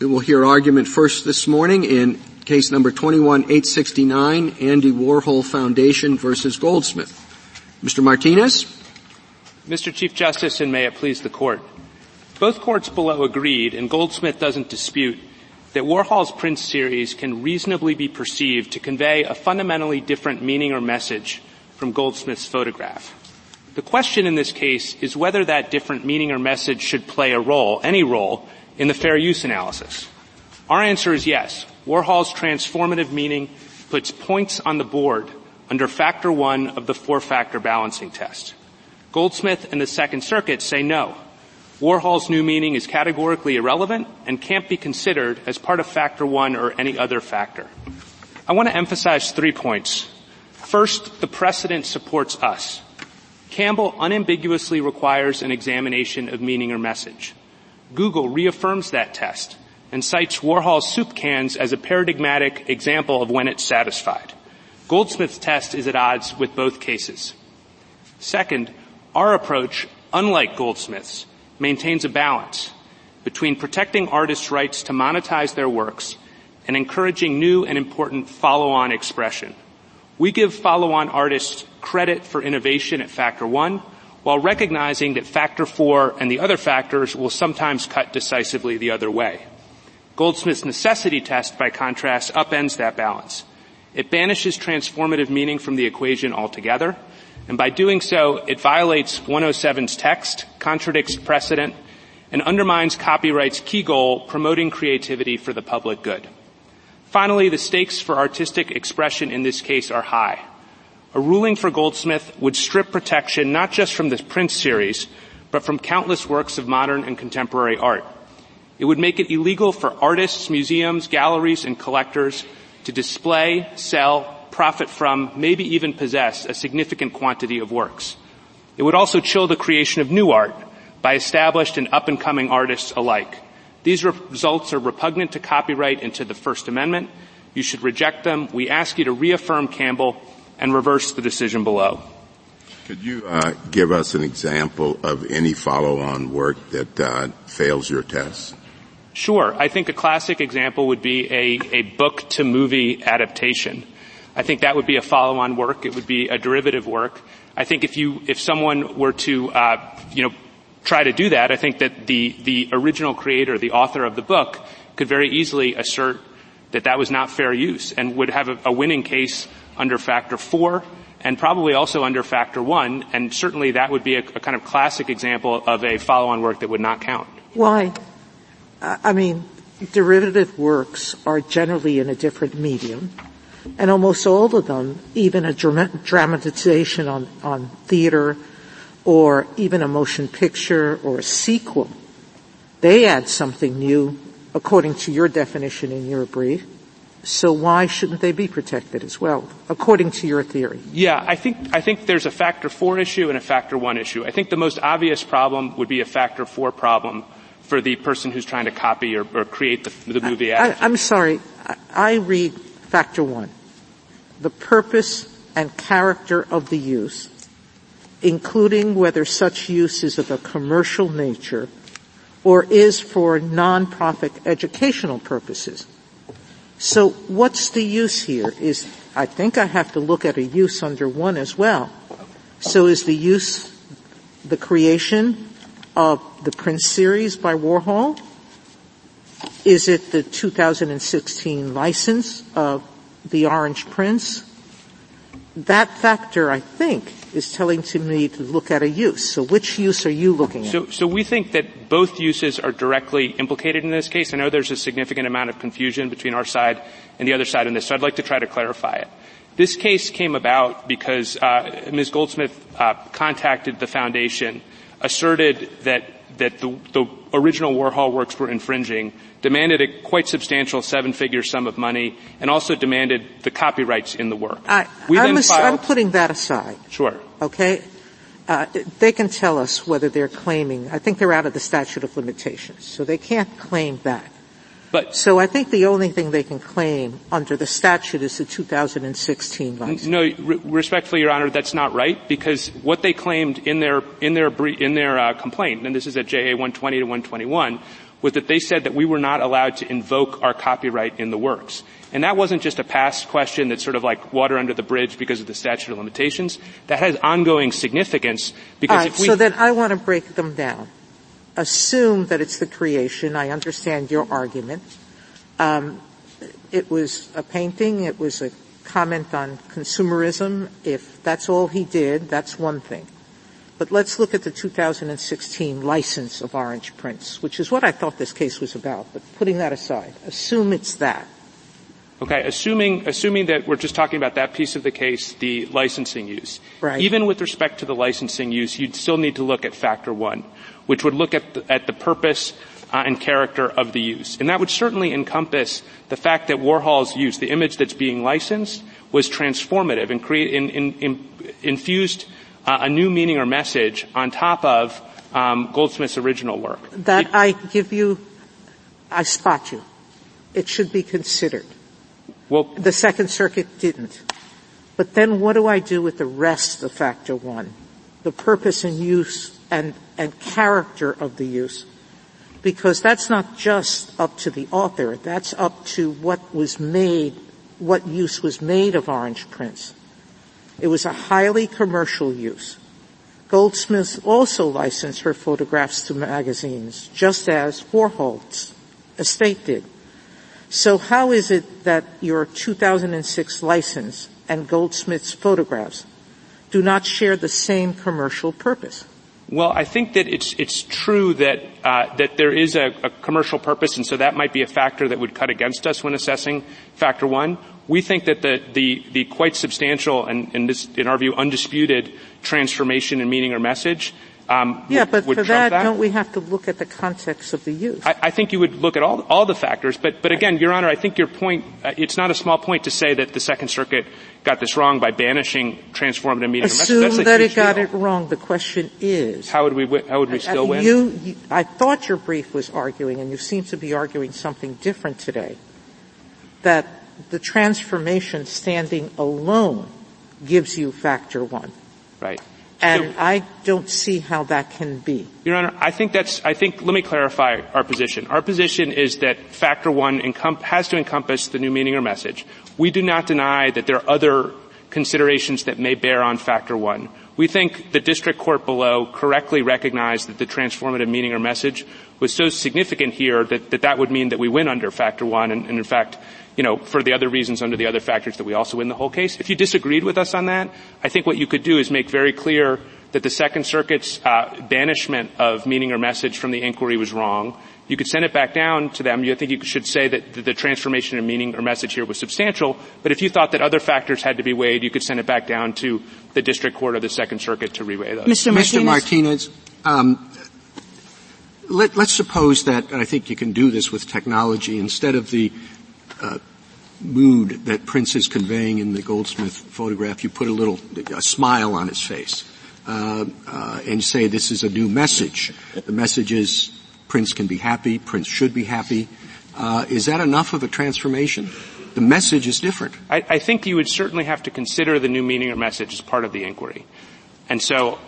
We will hear argument first this morning in case number 21-869, Andy Warhol Foundation versus Goldsmith. Mr. Martinez? Mr. Chief Justice, and may it please the Court. Both courts below agreed, and Goldsmith doesn't dispute, that Warhol's Prince series can reasonably be perceived to convey a fundamentally different meaning or message from Goldsmith's photograph. The question in this case is whether that different meaning or message should play a role, any role, in the fair use analysis. Our answer is yes. Warhol's transformative meaning puts points on the board under factor one of the four-factor balancing test. Goldsmith and the Second Circuit say no. Warhol's new meaning is categorically irrelevant and can't be considered as part of factor one or any other factor. I want to emphasize 3 points. First, the precedent supports us. Campbell unambiguously requires an examination of meaning or message. Google reaffirms that test and cites Warhol's soup cans as a paradigmatic example of when it's satisfied. Goldsmith's test is at odds with both cases. Second, our approach, unlike Goldsmith's, maintains a balance between protecting artists' rights to monetize their works and encouraging new and important follow-on expression. We give follow-on artists credit for innovation at factor one, while recognizing that factor four and the other factors will sometimes cut decisively the other way. Goldsmith's necessity test, by contrast, upends that balance. It banishes transformative meaning from the equation altogether, and by doing so, it violates 107's text, contradicts precedent, and undermines copyright's key goal, promoting creativity for the public good. Finally, the stakes for artistic expression in this case are high. A ruling for Goldsmith would strip protection not just from the Prince series, but from countless works of modern and contemporary art. It would make it illegal for artists, museums, galleries, and collectors to display, sell, profit from, maybe even possess a significant quantity of works. It would also chill the creation of new art by established and up-and-coming artists alike. These results are repugnant to copyright and to the First Amendment. You should reject them. We ask you to reaffirm Campbell and reverse the decision below. Could you give us an example of any follow-on work that fails your test? Sure. I think a classic example would be a book-to-movie adaptation. I think that would be a follow-on work. It would be a derivative work. I think if someone were to, try to do that, I think that the original creator, the author of the book, could very easily assert that that was not fair use and would have a winning case under factor four and probably also under factor one. And certainly that would be a kind of classic example of a follow-on work that would not count. Why? I mean, derivative works are generally in a different medium. And almost all of them, even a dramatization on theater or even a motion picture or a sequel, they add something new according to your definition in your brief. So why shouldn't they be protected as well, according to your theory? Yeah, I think there's a factor four issue and a factor one issue. I think the most obvious problem would be a factor four problem for the person who's trying to copy or create the movie. I'm sorry. I read factor one, the purpose and character of the use, including whether such use is of a commercial nature or is for non-profit educational purposes. So what's the use here? I think I have to look at a use under one as well. So is the use the creation of the Prince series by Warhol? Is it the 2016 license of the Orange Prince? That factor, I think, is telling to me to look at a use. So which use are you looking at? So we think that both uses are directly implicated in this case. I know there's a significant amount of confusion between our side and the other side in this, so I'd like to try to clarify it. This case came about because Ms. Goldsmith contacted the foundation, asserted that the original Warhol works were infringing, demanded a quite substantial seven-figure sum of money, and also demanded the copyrights in the work. I'm putting that aside. Sure. Okay? They can tell us whether they're claiming. I think they're out of the statute of limitations, so they can't claim that. So I think the only thing they can claim under the statute is the 2016 license. No, respectfully, Your Honor, that's not right, because what they claimed in their complaint, and this is at JA 120 to 121, was that they said that we were not allowed to invoke our copyright in the works. And that wasn't just a past question that's sort of like water under the bridge because of the statute of limitations. That has ongoing significance because if we... So then I want to break them down. Assume that it's the creation. I understand your argument. It was a painting. It was a comment on consumerism. If that's all he did, that's one thing. But let's look at the 2016 license of Orange Prince, which is what I thought this case was about. But putting that aside, assume it's that. Okay, assuming that we're just talking about that piece of the case, the licensing use. Right. Even with respect to the licensing use, you'd still need to look at factor one, which would look at the purpose and character of the use. And that would certainly encompass the fact that Warhol's use, the image that's being licensed, was transformative and infused a new meaning or message on top of Goldsmith's original work. I spot you. It should be considered. Well, the Second Circuit didn't. But then what do I do with the rest of factor one? The purpose and use and character of the use. Because that's not just up to the author. That's up to what was made, what use was made of Orange Prince. It was a highly commercial use. Goldsmith also licensed her photographs to magazines, just as Warhol's estate did. So how is it that your 2006 license and Goldsmith's photographs do not share the same commercial purpose? Well, I think that it's true that there is a commercial purpose, and so that might be a factor that would cut against us when assessing factor one. We think that the quite substantial and this, in our view, undisputed transformation in meaning or message would trump that. Don't we have to look at the context of the use? I think you would look at all the factors, but again, Your Honor, I think your point, it's not a small point to say that the Second Circuit got this wrong by banishing transformative meaning. Assume that it got it wrong. The question is, how would we still win? I thought your brief was arguing, and you seem to be arguing something different today, that the transformation standing alone gives you factor one. Right. And so, I don't see how that can be. Your Honor, let me clarify our position. Our position is that factor one has to encompass the new meaning or message. We do not deny that there are other considerations that may bear on factor one. We think the district court below correctly recognized that the transformative meaning or message was so significant here that would mean that we win under factor one, and in fact, for the other reasons under the other factors that we also win the whole case. If you disagreed with us on that, I think what you could do is make very clear that the Second Circuit's banishment of meaning or message from the inquiry was wrong. You could send it back down to them. I think you should say that the transformation in meaning or message here was substantial, but if you thought that other factors had to be weighed, you could send it back down to the district court or the Second Circuit to reweigh those. Mr. Martinez, let's suppose that, and I think you can do this with technology, instead of the mood that Prince is conveying in the Goldsmith photograph, you put a smile on his face and say this is a new message. The message is Prince can be happy, Prince should be happy. Is that enough of a transformation? The message is different. I think you would certainly have to consider the new meaning or message as part of the inquiry. And so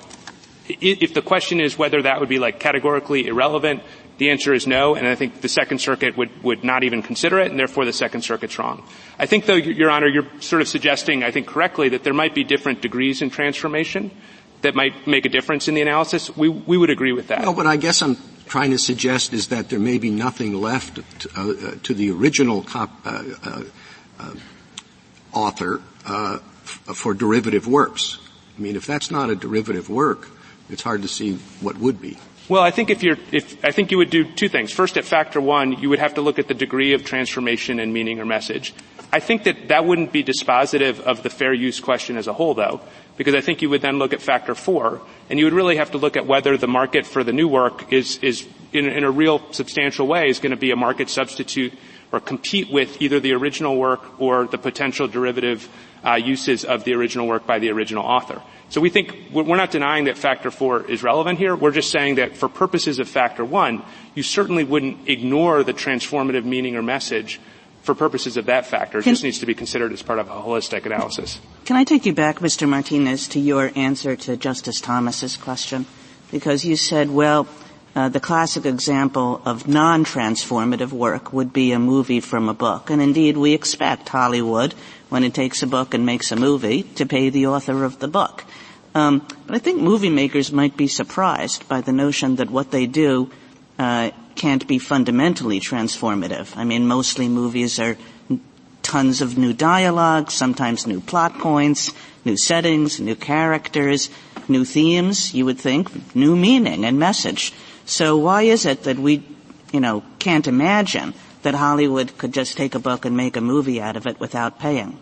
if the question is whether that would be like categorically irrelevant, the answer is no, and I think the Second Circuit would not even consider it, and therefore the Second Circuit's wrong. I think, though, Your Honor, you're sort of suggesting, I think correctly, that there might be different degrees in transformation that might make a difference in the analysis. We would agree with that. No, but I guess I'm trying to suggest is that there may be nothing left to the original author for derivative works. I mean, if that's not a derivative work, it's hard to see what would be. Well, I think I think you would do two things. First, at factor one, you would have to look at the degree of transformation and meaning or message. I think that wouldn't be dispositive of the fair use question as a whole, though, because I think you would then look at factor four, and you would really have to look at whether the market for the new work is in a real substantial way is going to be a market substitute or compete with either the original work or the potential derivative uses of the original work by the original author. So we think we're not denying that factor four is relevant here. We're just saying that for purposes of factor one, you certainly wouldn't ignore the transformative meaning or message for purposes of that factor. It just needs to be considered as part of a holistic analysis. Can I take you back, Mr. Martinez, to your answer to Justice Thomas's question? Because you said, well, The classic example of non-transformative work would be a movie from a book. And indeed, we expect Hollywood, when it takes a book and makes a movie, to pay the author of the book. But I think movie makers might be surprised by the notion that what they do can't be fundamentally transformative. I mean, mostly movies are tons of new dialogue, sometimes new plot points, new settings, new characters, new themes, you would think, new meaning and message. So why is it that we, can't imagine that Hollywood could just take a book and make a movie out of it without paying?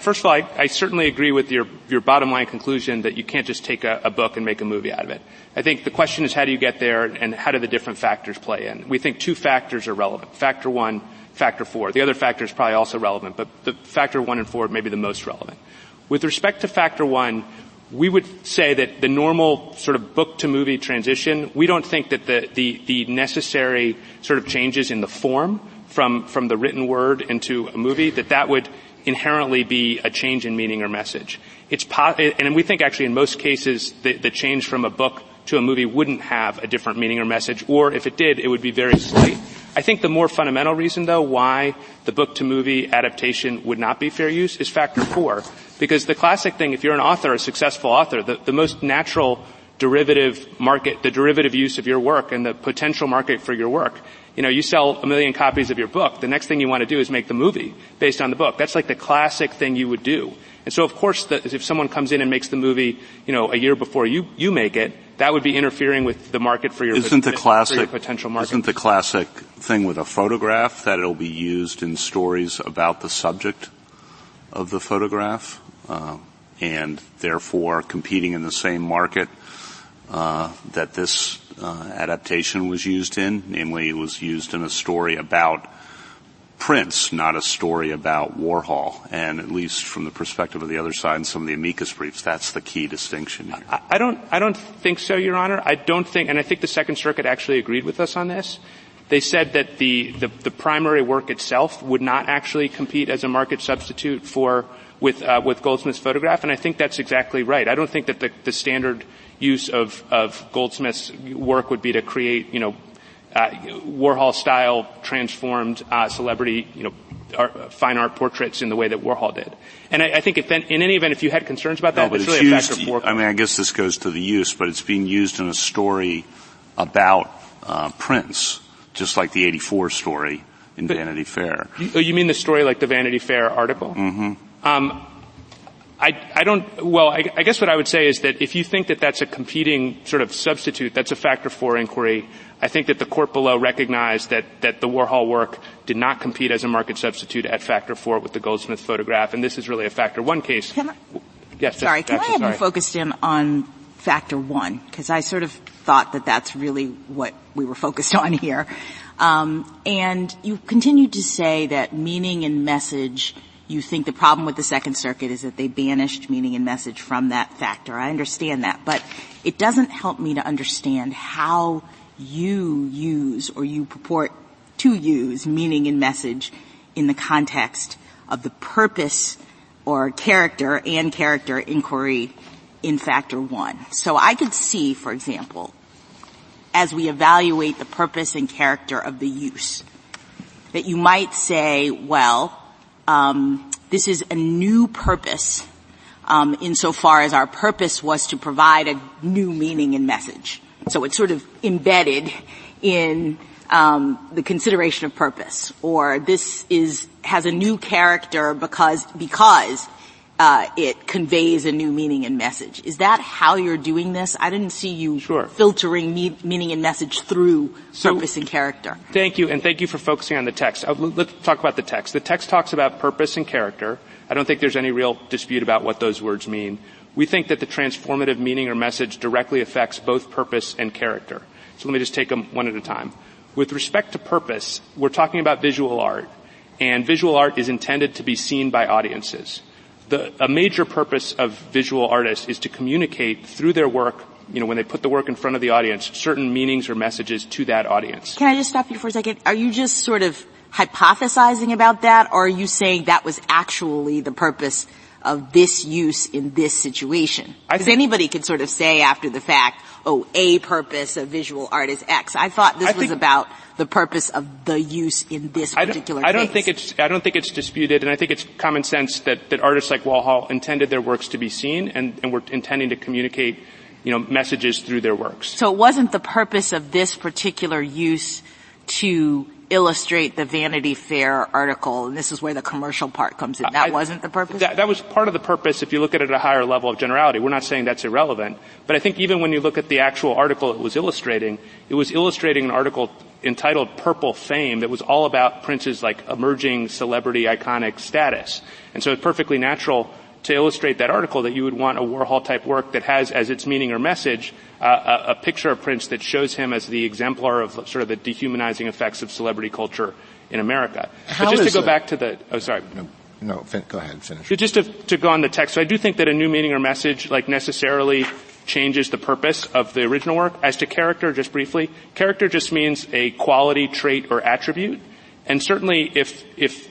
First of all, I certainly agree with your bottom line conclusion that you can't just take a book and make a movie out of it. I think the question is, how do you get there, and how do the different factors play in? We think two factors are relevant. Factor one, factor four. The other factor is probably also relevant, but the factor one and four may be the most relevant. With respect to factor one, we would say that the normal sort of book-to-movie transition, we don't think that the necessary sort of changes in the form from the written word into a movie, that would inherently be a change in meaning or message. And we think actually in most cases the change from a book to a movie wouldn't have a different meaning or message, or if it did, it would be very slight. I think the more fundamental reason, though, why the book-to-movie adaptation would not be fair use is factor four. Because the classic thing, if you're an author, a successful author, the most natural derivative market, the derivative use of your work and the potential market for your work, you sell 1 million copies of your book. The next thing you want to do is make the movie based on the book. That's like the classic thing you would do. And so, of course, if someone comes in and makes the movie, a year before you make it, that would be interfering with the market for your potential market. Isn't the classic thing with a photograph that it'll be used in stories about the subject of the photograph, and therefore competing in the same market that this adaptation was used in? Namely, it was used in a story about Prince, not a story about Warhol. And at least from the perspective of the other side and some of the amicus briefs, that's the key distinction here. I don't think so, Your Honor. I don't think, and I think the Second Circuit actually agreed with us on this. They said that the primary work itself would not actually compete as a market substitute with Goldsmith's photograph, and I think that's exactly right. I don't think that the standard use of Goldsmith's work would be to create, Warhol-style transformed celebrity, fine art portraits in the way that Warhol did. And I think in any event, if you had concerns about that, it's really a factor for. I mean, I guess this goes to the use, but it's being used in a story about Prince, just like the 84 story in Vanity Fair. You mean the story like the Vanity Fair article? Mm-hmm. I guess what I would say is that if you think that that's a competing sort of substitute, that's a factor for inquiry. I think that the court below recognized that the Warhol work did not compete as a market substitute at factor four with the Goldsmith photograph, and this is really a factor one case. Can I have you focused in on factor one? Because I sort of thought that that's really what we were focused on here. And you continue to say that meaning and message, you think the problem with the Second Circuit is that they banished meaning and message from that factor. I understand that, but it doesn't help me to understand how you use or you purport to use meaning and message in the context of the purpose or character inquiry in factor one. So I could see, for example, as we evaluate the purpose and character of the use, that you might say, well, this is a new purpose, insofar as our purpose was to provide a new meaning and message. So it's sort of embedded in the consideration of purpose, or has a new character because it conveys a new meaning and message. Is that how you're doing this? I didn't see you filtering meaning and message through purpose and character. Thank you, and thank you for focusing on the text. Let's talk about the text. The text talks about purpose and character. I don't think there's any real dispute about what those words mean. We think that the transformative meaning or message directly affects both purpose and character. So let me just take them one at a time. With respect to purpose, we're talking about visual art, and visual art is intended to be seen by audiences. A major purpose of visual artists is to communicate through their work, when they put the work in front of the audience, certain meanings or messages to that audience. Can I just stop you for a second? Are you just sort of hypothesizing about that, or are you saying that was actually the purpose of this use in this situation? Because anybody could sort of say after the fact, oh, a purpose of visual art is X. I thought this was about the purpose of the use in this particular case. I don't think it's disputed, and I think it's common sense that artists like Warhol intended their works to be seen and were intending to communicate, messages through their works. So it wasn't the purpose of this particular use to illustrate the Vanity Fair article, and this is where the commercial part comes in. That wasn't the purpose? That was part of the purpose if you look at it at a higher level of generality. We're not saying that's irrelevant, but I think even when you look at the actual article it was illustrating an article entitled Purple Fame that was all about Prince's, emerging celebrity iconic status. And so it's perfectly natural to illustrate that article that you would want a Warhol-type work that has as its meaning or message a picture of Prince that shows him as the exemplar of sort of the dehumanizing effects of celebrity culture in America. But just to go back to the – oh, sorry. No, go ahead and finish. Just to go on the text. So I do think that a new meaning or message, necessarily changes the purpose of the original work. As to character, just briefly, character just means a quality, trait, or attribute. And certainly if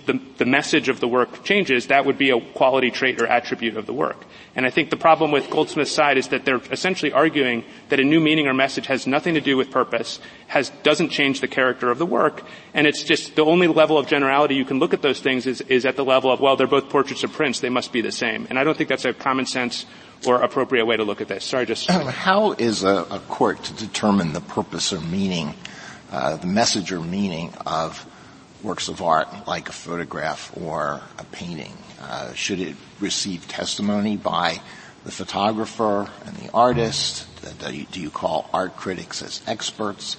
the message of the work changes, that would be a quality, trait, or attribute of the work. And I think the problem with Goldsmith's side is that they're essentially arguing that a new meaning or message has nothing to do with purpose, doesn't change the character of the work, and it's just the only level of generality you can look at those things is at the level of, well, they're both portraits of Prince, they must be the same. And I don't think that's a common sense or appropriate way to look at this. Sorry, just... How is a court to determine the purpose or meaning, the message or meaning of works of art like a photograph or a painting? Should it receive testimony by the photographer and the artist? Do you call art critics as experts?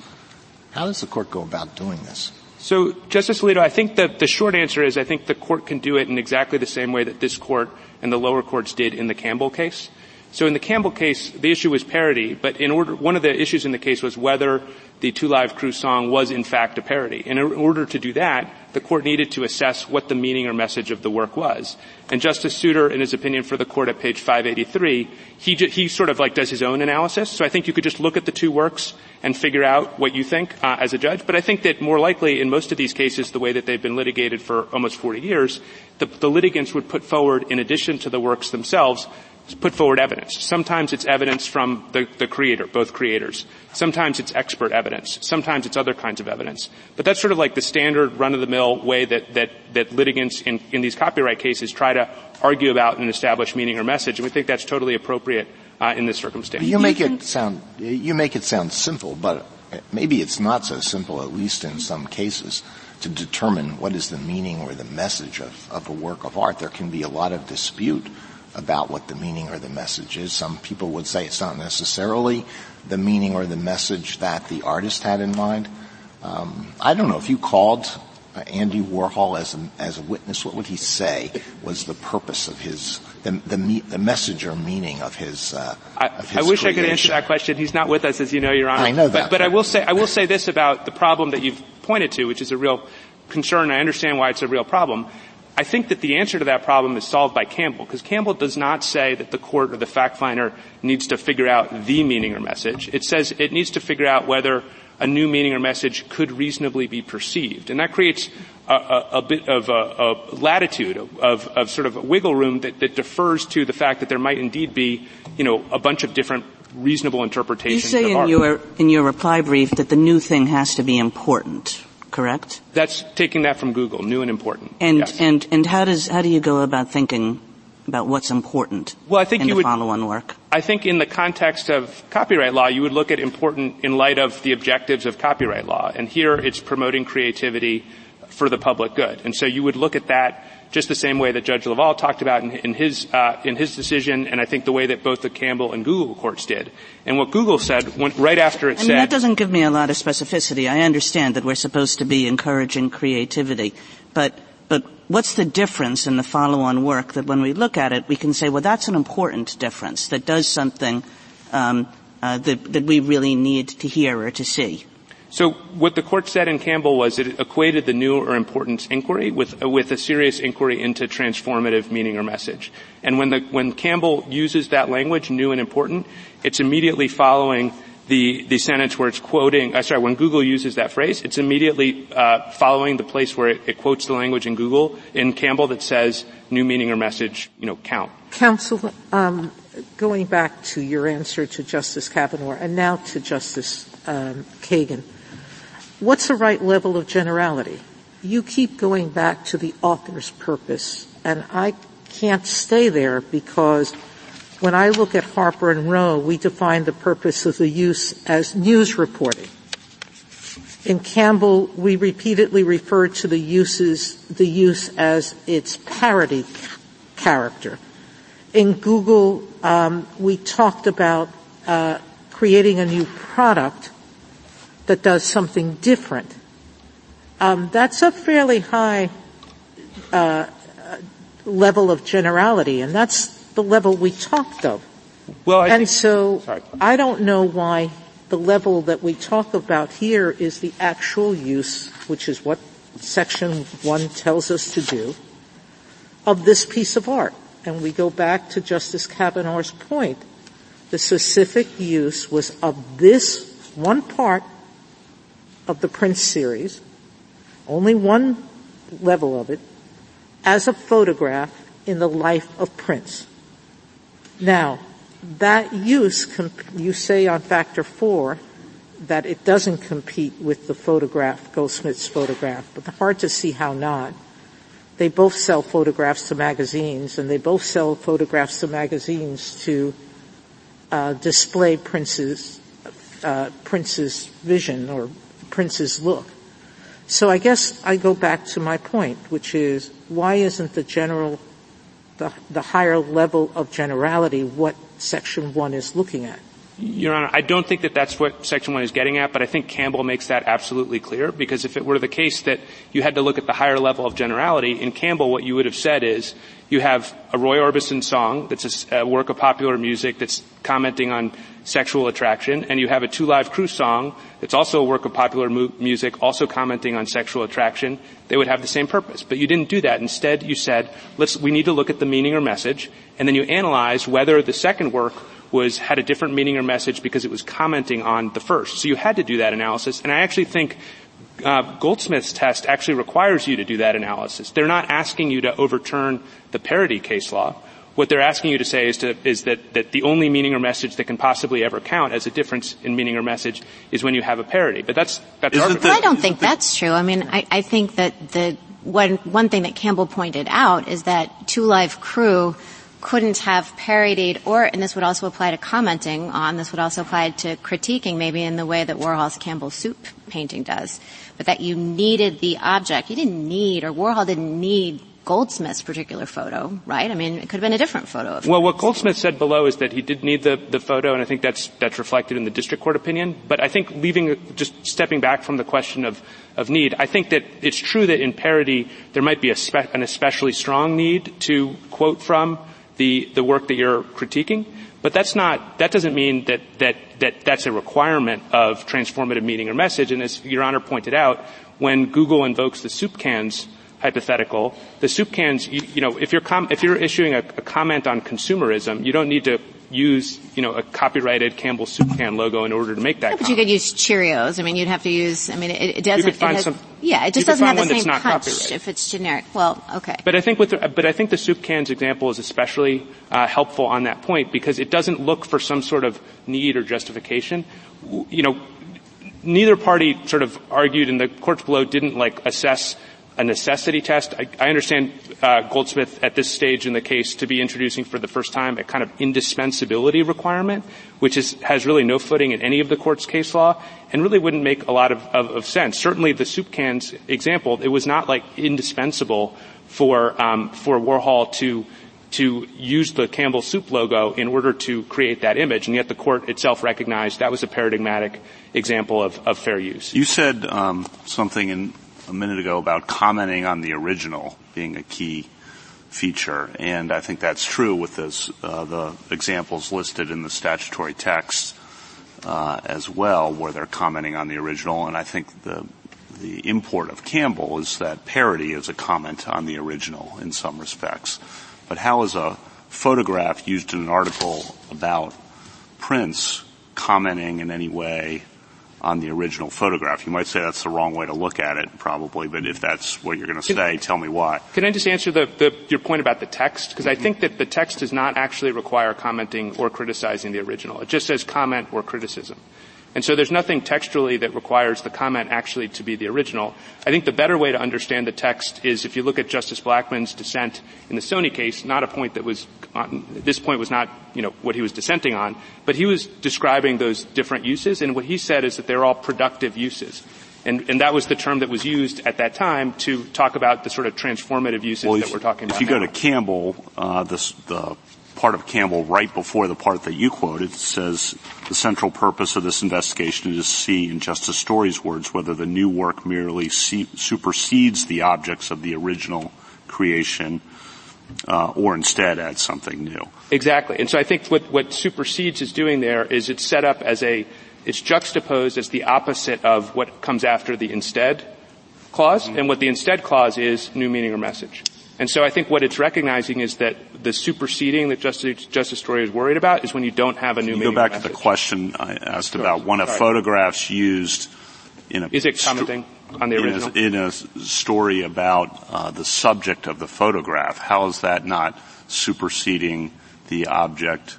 How does the court go about doing this? So, Justice Alito, I think that the short answer is I think the court can do it in exactly the same way that this court and the lower courts did in the Campbell case. So in the Campbell case, the issue was parody, but one of the issues in the case was whether the Two Live Crew song was in fact a parody. And in order to do that, the court needed to assess what the meaning or message of the work was. And Justice Souter, in his opinion for the court at page 583, he sort of does his own analysis. So I think you could just look at the two works and figure out what you think as a judge. But I think that more likely in most of these cases, the way that they've been litigated for almost 40 years, the litigants would put forward, in addition to the works themselves, put forward evidence. Sometimes it's evidence from the creator, both creators. Sometimes it's expert evidence. Sometimes it's other kinds of evidence. But that's sort of the standard run-of-the-mill way that litigants in these copyright cases try to argue about an established meaning or message, and we think that's totally appropriate in this circumstance. You make it sound simple, but maybe it's not so simple, at least in some cases, to determine what is the meaning or the message of a work of art. There can be a lot of dispute about what the meaning or the message is. Some people would say it's not necessarily the meaning or the message that the artist had in mind. I don't know, if you called Andy Warhol as a witness, what would he say was the purpose of his, the message or meaning of his creation? I wish I could answer that question. He's not with us, as you know, Your Honor. I know that. But I will say this about the problem that you've pointed to, which is a real concern. I understand why it's a real problem. I think that the answer to that problem is solved by Campbell, because Campbell does not say that the court or the fact finder needs to figure out the meaning or message. It says it needs to figure out whether a new meaning or message could reasonably be perceived. And that creates a bit of a latitude, of sort of a wiggle room that defers to the fact that there might indeed be, a bunch of different reasonable interpretations of art. You say in your reply brief that the new thing has to be important. Correct? That's taking that from Google, new and important. And yes. And how do you go about thinking about what's important in the follow-on work? I think in the context of copyright law, you would look at important in light of the objectives of copyright law. And here it's promoting creativity for the public good. And so you would look at that just the same way that Judge Leval talked about in his decision, and I think the way that both the Campbell and Google courts did. And what Google said right after it said... that doesn't give me a lot of specificity. I understand that we're supposed to be encouraging creativity. But what's the difference in the follow-on work that when we look at it, we can say, well, that's an important difference that does something that we really need to hear or to see? So what the court said in Campbell was it equated the new or importance inquiry with a serious inquiry into transformative meaning or message. And when Campbell uses that language, new and important, it's immediately following the sentence where it's quoting, when Google uses that phrase, it's immediately following the place where it quotes the language in Google, in Campbell, that says new meaning or message, count. Counsel, going back to your answer to Justice Kavanaugh and now to Justice Kagan, what's the right level of generality? You keep going back to the author's purpose, and I can't stay there because when I look at Harper and Rowe, we define the purpose of the use as news reporting. In Campbell, we repeatedly refer to the use as its parody character. In Google, we talked about creating a new product that does something different. That's a fairly high level of generality, and that's the level we talked of. Well, I think, I don't know why the level that we talk about here is the actual use, which is what Section 1 tells us to do, of this piece of art. And we go back to Justice Kavanaugh's point. The specific use was of this one part of the Prince series, only one level of it, as a photograph in the life of Prince. Now, that use, you say on factor 4 that it doesn't compete with the photograph, Goldsmith's photograph, but hard to see how not. They both sell photographs to magazines, and they both sell photographs to magazines to display Prince's vision or Prince's look. So I guess I go back to my point, which is why isn't the higher level of generality what Section 1 is looking at? Your Honor, I don't think that that's what Section 1 is getting at, but I think Campbell makes that absolutely clear, because if it were the case that you had to look at the higher level of generality, in Campbell what you would have said is you have a Roy Orbison song that's a work of popular music that's commenting on sexual attraction, and you have a Two Live Crew song that's also a work of popular music also commenting on sexual attraction. They would have the same purpose. But you didn't do that. Instead, you said, we need to look at the meaning or message, and then you analyze whether the second work had a different meaning or message because it was commenting on the first. So you had to do that analysis, and I actually think Goldsmith's test actually requires you to do that analysis. They're not asking you to overturn the parody case law. What they're asking you to say is that the only meaning or message that can possibly ever count as a difference in meaning or message is when you have a parody. But that's I don't think that's true. I mean, I think that one thing that Campbell pointed out is that Two Live Crew couldn't have parodied, and this would also apply to commenting on, this would also apply to critiquing, maybe in the way that Warhol's Campbell Soup painting does, but that you needed the object. You didn't need, or Warhol didn't need, Goldsmith's particular photo, right? I mean, it could have been a different photo. Well, what Goldsmith said below is that he did need the photo, and I think that's reflected in the district court opinion. But I think stepping back from the question of need, I think that it's true that in parody there might be an especially strong need to quote from the work that you're critiquing. But that doesn't mean that that's a requirement of transformative meaning or message. And as Your Honor pointed out, when Google invokes the soup cans hypothetical, the soup cans, if you're issuing a comment on consumerism, you don't need to use, a copyrighted Campbell soup can logo in order to make that. But you could use Cheerios. I mean, you'd have to use. I mean, it doesn't. You could find it just doesn't have the same punch if it's generic. Well, okay. But I think the soup cans example is especially helpful on that point because it doesn't look for some sort of need or justification. Neither party sort of argued, and the courts below didn't assess a necessity test. I understand Goldsmith at this stage in the case to be introducing for the first time a kind of indispensability requirement, which has really no footing in any of the court's case law and really wouldn't make a lot of sense. Certainly the soup cans example, it was not indispensable for Warhol to use the Campbell Soup logo in order to create that image, and yet the court itself recognized that was a paradigmatic example of fair use. You said something a minute ago about commenting on the original being a key feature, and I think that's true with this, the examples listed in the statutory text as well, where they're commenting on the original. And I think the import of Campbell is that parody is a comment on the original in some respects. But how is a photograph used in an article about Prince commenting in any way on the original photograph. You might say that's the wrong way to look at it, probably, but if that's what you're going to say, tell me why. Can I just answer your point about the text? Because I think that the text does not actually require commenting or criticizing the original. It just says comment or criticism. And so there's nothing textually that requires the comment actually to be the original. I think the better way to understand the text is if you look at Justice Blackmun's dissent in the Sony case, not a point that was – this point was not, you know, what he was dissenting on, but he was describing those different uses, and what he said is that they're all productive uses. And that was the term that was used at that time to talk about the sort of transformative uses that we're talking about now. If you go to Campbell, the part of Campbell right before the part that you quoted says the central purpose of this investigation is to see, in Justice Story's words, whether the new work merely supersedes the objects of the original creation or instead adds something new. Exactly. And so I think what supersedes is doing there is it's set up as it's juxtaposed as the opposite of what comes after the instead clause, and what the instead clause is, new meaning or message. And so I think what it's recognizing is that the superseding that Justice Story is worried about is when you don't have a new meaning. Go back to the question I asked about one of photographs used in a... Is it commenting on the original? In a story about the subject of the photograph, how is that not superseding the object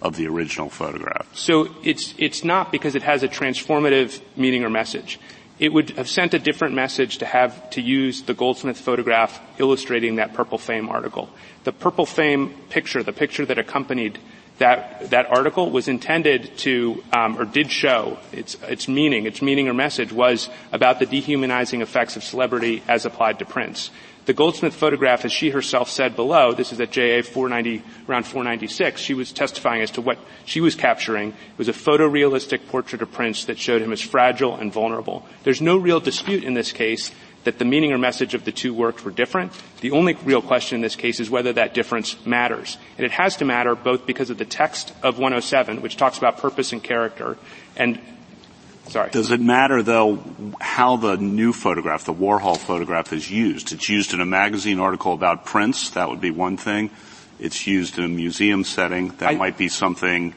of the original photograph? So it's not, because it has a transformative meaning or message. It would have sent a different message to use the Goldsmith photograph illustrating that Purple Fame article. The Purple Fame picture, the picture that accompanied that article, was intended to, or did show its meaning or message was about the dehumanizing effects of celebrity as applied to Prince. The Goldsmith photograph, as she herself said below, this is at JA 490, around 496, she was testifying as to what she was capturing. It was a photorealistic portrait of Prince that showed him as fragile and vulnerable. There's no real dispute in this case that the meaning or message of the two works were different. The only real question in this case is whether that difference matters. And it has to matter both because of the text of 107, which talks about purpose and character, and sorry. Does it matter, though, how the new photograph, the Warhol photograph, is used? It's used in a magazine article about Prince. That would be one thing. It's used in a museum setting. That might be something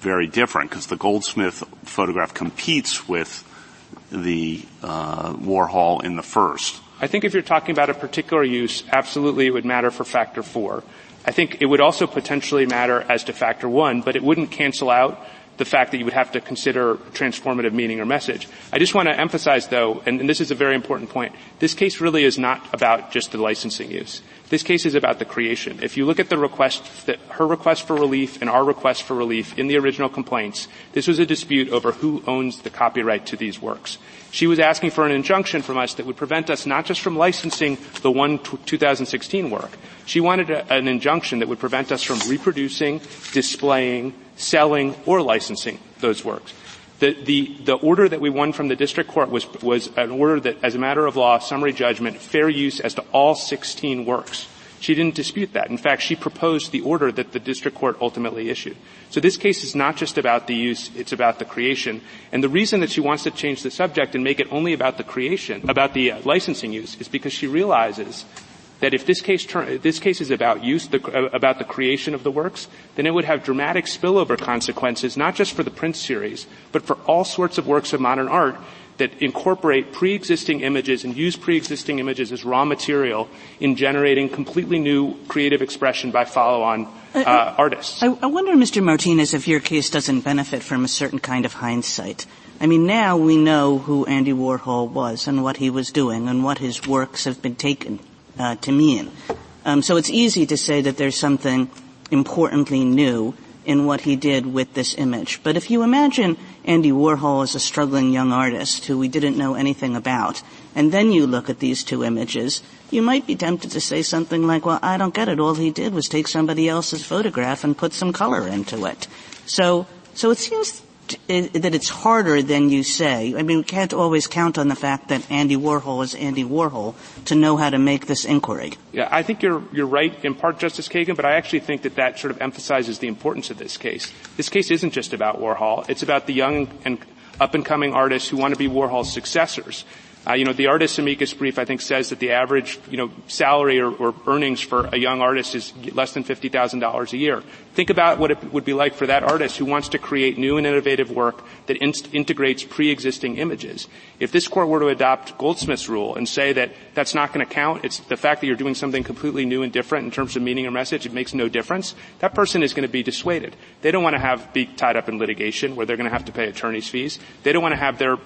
very different, because the Goldsmith photograph competes with the Warhol in the first. I think if you're talking about a particular use, absolutely it would matter for factor 4. I think it would also potentially matter as to factor 1, but it wouldn't cancel out the fact that you would have to consider transformative meaning or message. I just want to emphasize, though, and this is a very important point, this case really is not about just the licensing use. This case is about the creation. If you look at the request, her request for relief and our request for relief in the original complaints, this was a dispute over who owns the copyright to these works. She was asking for an injunction from us that would prevent us not just from licensing the 2016 work. She wanted an injunction that would prevent us from reproducing, displaying, selling, or licensing those works. The order that we won from the district court was an order that, as a matter of law, summary judgment, fair use as to all 16 works. She didn't dispute that. In fact, she proposed the order that the district court ultimately issued. So this case is not just about the use, it's about the creation. And the reason that she wants to change the subject and make it only about the creation, about the licensing use, is because she realizes that if this case is about use, about the creation of the works, then it would have dramatic spillover consequences, not just for the Prince series, but for all sorts of works of modern art that incorporate pre-existing images and use pre-existing images as raw material in generating completely new creative expression by follow-on artists. I wonder, Mr. Martinez, if your case doesn't benefit from a certain kind of hindsight. I mean, now we know who Andy Warhol was and what he was doing and what his works have been taken to mean. So it's easy to say that there's something importantly new in what he did with this image. But if you imagine Andy Warhol as a struggling young artist who we didn't know anything about, and then you look at these two images, you might be tempted to say something like, well, I don't get it. All he did was take somebody else's photograph and put some color into it. So it seems that it's harder than you say. I mean, we can't always count on the fact that Andy Warhol is Andy Warhol to know how to make this inquiry. Yeah, I think you're right in part, Justice Kagan, but I actually think that sort of emphasizes the importance of this case. This case isn't just about Warhol. It's about the young and up-and-coming artists who want to be Warhol's successors. The artist's amicus brief, I think, says that the average, salary or earnings for a young artist is less than $50,000 a year. Think about what it would be like for that artist who wants to create new and innovative work that integrates pre-existing images. If this court were to adopt Goldsmith's rule and say that that's not going to count, it's the fact that you're doing something completely new and different in terms of meaning or message, it makes no difference, that person is going to be dissuaded. They don't want to be tied up in litigation where they're going to have to pay attorney's fees. They don't want to have their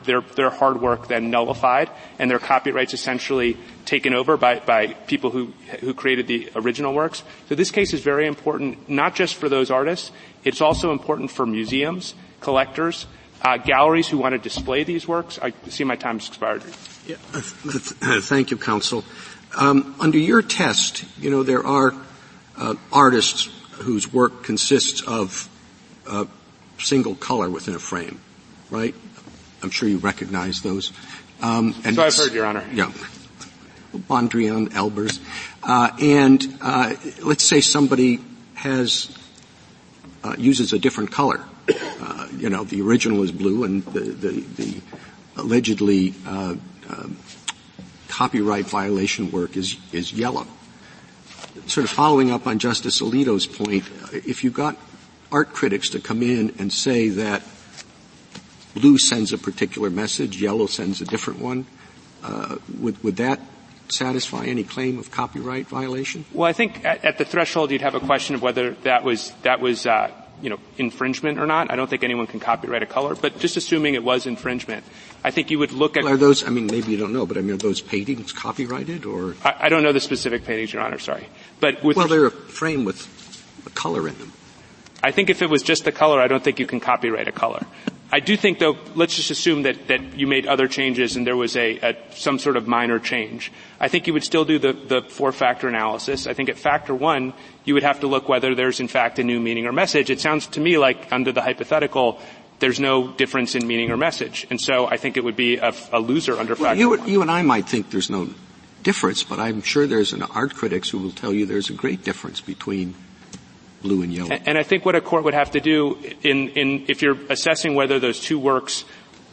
hard work then nullified and their copyrights essentially taken over by people who created the original works. So this case is very important, not just for those artists. It's also important for museums, collectors, galleries who want to display these works. I see my time's expired. Yeah. Thank you, counsel. Under your test, there are artists whose work consists of single color within a frame, right? I'm sure you recognize those. And so I've heard, Your Honor. Yeah. Mondrian, Elbers, and let's say somebody uses a different color. The original is blue, and the allegedly copyright violation work is yellow. Sort of following up on Justice Alito's point, if you got art critics to come in and say that blue sends a particular message, yellow sends a different one, would that satisfy any claim of copyright violation? Well, I think at the threshold you'd have a question of whether that was infringement or not. I don't think anyone can copyright a color, but just assuming it was infringement, I think you would look at... Well, are those, maybe you don't know, but are those paintings copyrighted or... I don't know the specific paintings, Your Honor, sorry. Well, they're a frame with a color in them. I think if it was just the color, I don't think you can copyright a color. I do think, though, let's just assume that you made other changes and there was some sort of minor change. I think you would still do the four-factor analysis. I think at factor one, you would have to look whether there's, in fact, a new meaning or message. It sounds to me like, under the hypothetical, there's no difference in meaning or message. And so I think it would be a loser under factor one. You and I might think there's no difference, but I'm sure there's an art critics who will tell you there's a great difference between blue and yellow. And I think what a court would have to do if you're assessing whether those two works,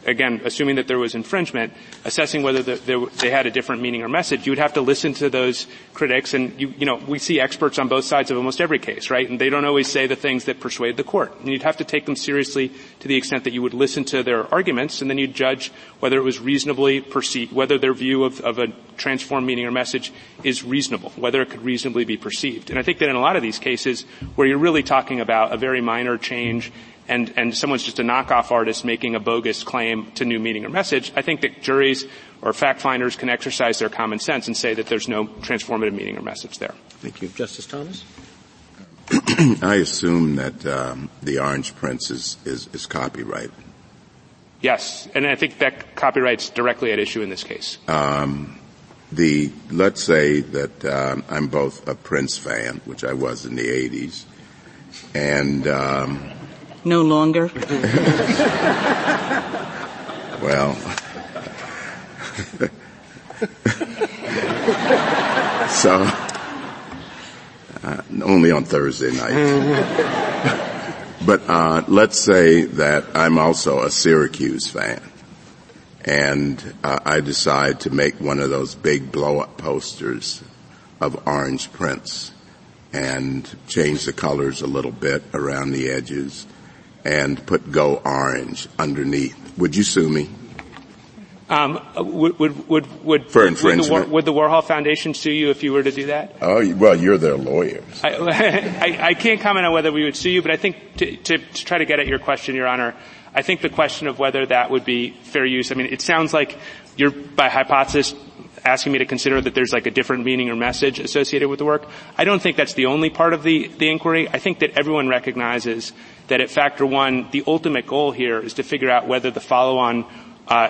again, assuming that there was infringement, assessing whether they had a different meaning or message, you would have to listen to those critics. And, we see experts on both sides of almost every case, right? And they don't always say the things that persuade the court. And you'd have to take them seriously to the extent that you would listen to their arguments, and then you'd judge whether it was reasonably perceived, whether their view of a transformed meaning or message is reasonable, whether it could reasonably be perceived. And I think that in a lot of these cases where you're really talking about a very minor change and someone's just a knockoff artist making a bogus claim to new meaning or message, I think that juries or fact finders can exercise their common sense and say that there's no transformative meaning or message there. Thank you. Justice Thomas? I assume that the Orange Prince is copyright. Yes, and I think that copyright's directly at issue in this case. Let's say that I'm both a Prince fan, which I was in the 80s, and... no longer. Well, so only on Thursday night. But let's say that I'm also a Syracuse fan, and I decide to make one of those big blow-up posters of Orange Prince and change the colors a little bit around the edges and put Go Orange underneath. Would you sue me? For infringement. Would the Warhol Foundation sue you if you were to do that? Oh, well, you're their lawyers. I can't comment on whether we would sue you, but I think to try to get at your question, Your Honor, I think the question of whether that would be fair use, it sounds like you're, by hypothesis, asking me to consider that there's a different meaning or message associated with the work. I don't think that's the only part of the inquiry. I think that everyone recognizes that at factor one, the ultimate goal here is to figure out whether the follow-on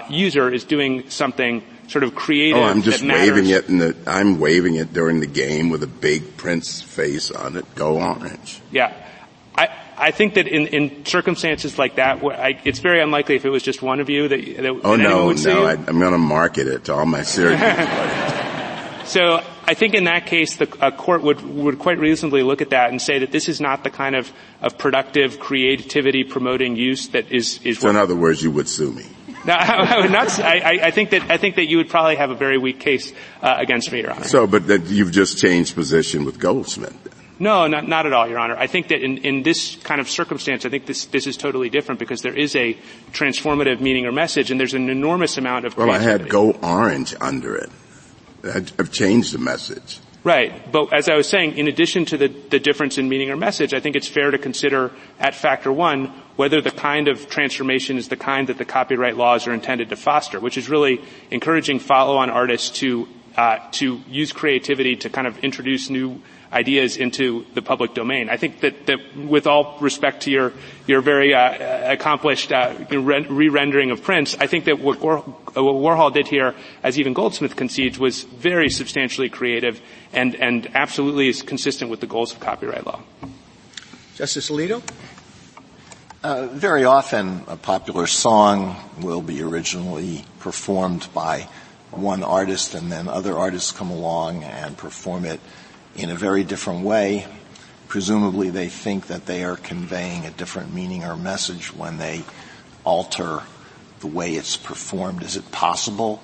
user is doing something sort of creative. Oh, I'm just waving it I'm waving it during the game with a big Prince face on it. Go Orange. Yeah. I think that in circumstances like that, it's very unlikely if it was just one of you that I'm going to market it to all my Syracuse buddies. So I think in that case, a court would quite reasonably look at that and say that this is not the kind of productive creativity promoting use that is. So in other words, you would sue me. No, I would not. I think that you would probably have a very weak case against me, Your Honor. So, but that you've just changed position with Goldsmith. No, not at all, Your Honor. I think that in this kind of circumstance, I think this is totally different because there is a transformative meaning or message, and there's an enormous amount of creativity. Well, I had Go Orange under it. I've changed the message. Right. But as I was saying, in addition to the difference in meaning or message, I think it's fair to consider at factor one whether the kind of transformation is the kind that the copyright laws are intended to foster, which is really encouraging follow-on artists to use creativity to kind of introduce new ideas into the public domain. I think that with all respect to your very accomplished re-rendering of Prince, I think that what Warhol did here, as even Goldsmith concedes, was very substantially creative and absolutely is consistent with the goals of copyright law. Justice Alito? Very often a popular song will be originally performed by one artist and then other artists come along and perform it in a very different way. Presumably they think that they are conveying a different meaning or message when they alter the way it's performed. Is it possible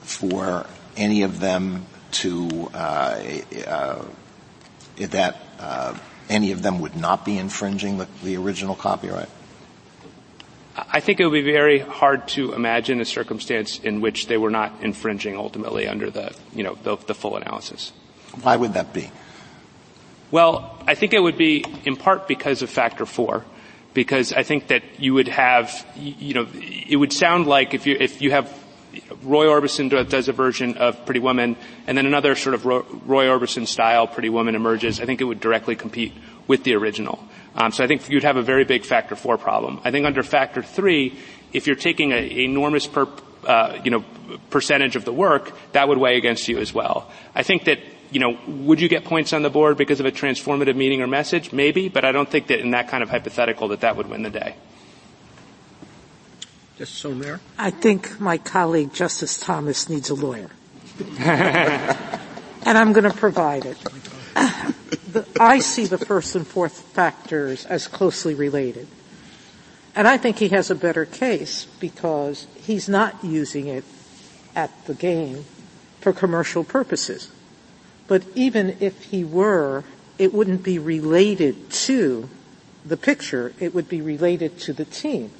for any of them that any of them would not be infringing the original copyright? I think it would be very hard to imagine a circumstance in which they were not infringing ultimately under the full analysis. Why would that be? Well, I think it would be in part because of factor four, because I think that you would have, it would sound like if you have Roy Orbison does a version of Pretty Woman, and then another sort of Roy Orbison style Pretty Woman emerges, I think it would directly compete with the original. So I think you'd have a very big factor four problem. I think under factor three, if you're taking an enormous percentage of the work, that would weigh against you as well. I think that, would you get points on the board because of a transformative meaning or message? Maybe, but I don't think that in that kind of hypothetical that would win the day. Justice O'Meara? I think my colleague, Justice Thomas, needs a lawyer. And I'm going to provide it. I see the first and fourth factors as closely related. And I think he has a better case because he's not using it at the game for commercial purposes. But even if he were, it wouldn't be related to the picture. It would be related to the team.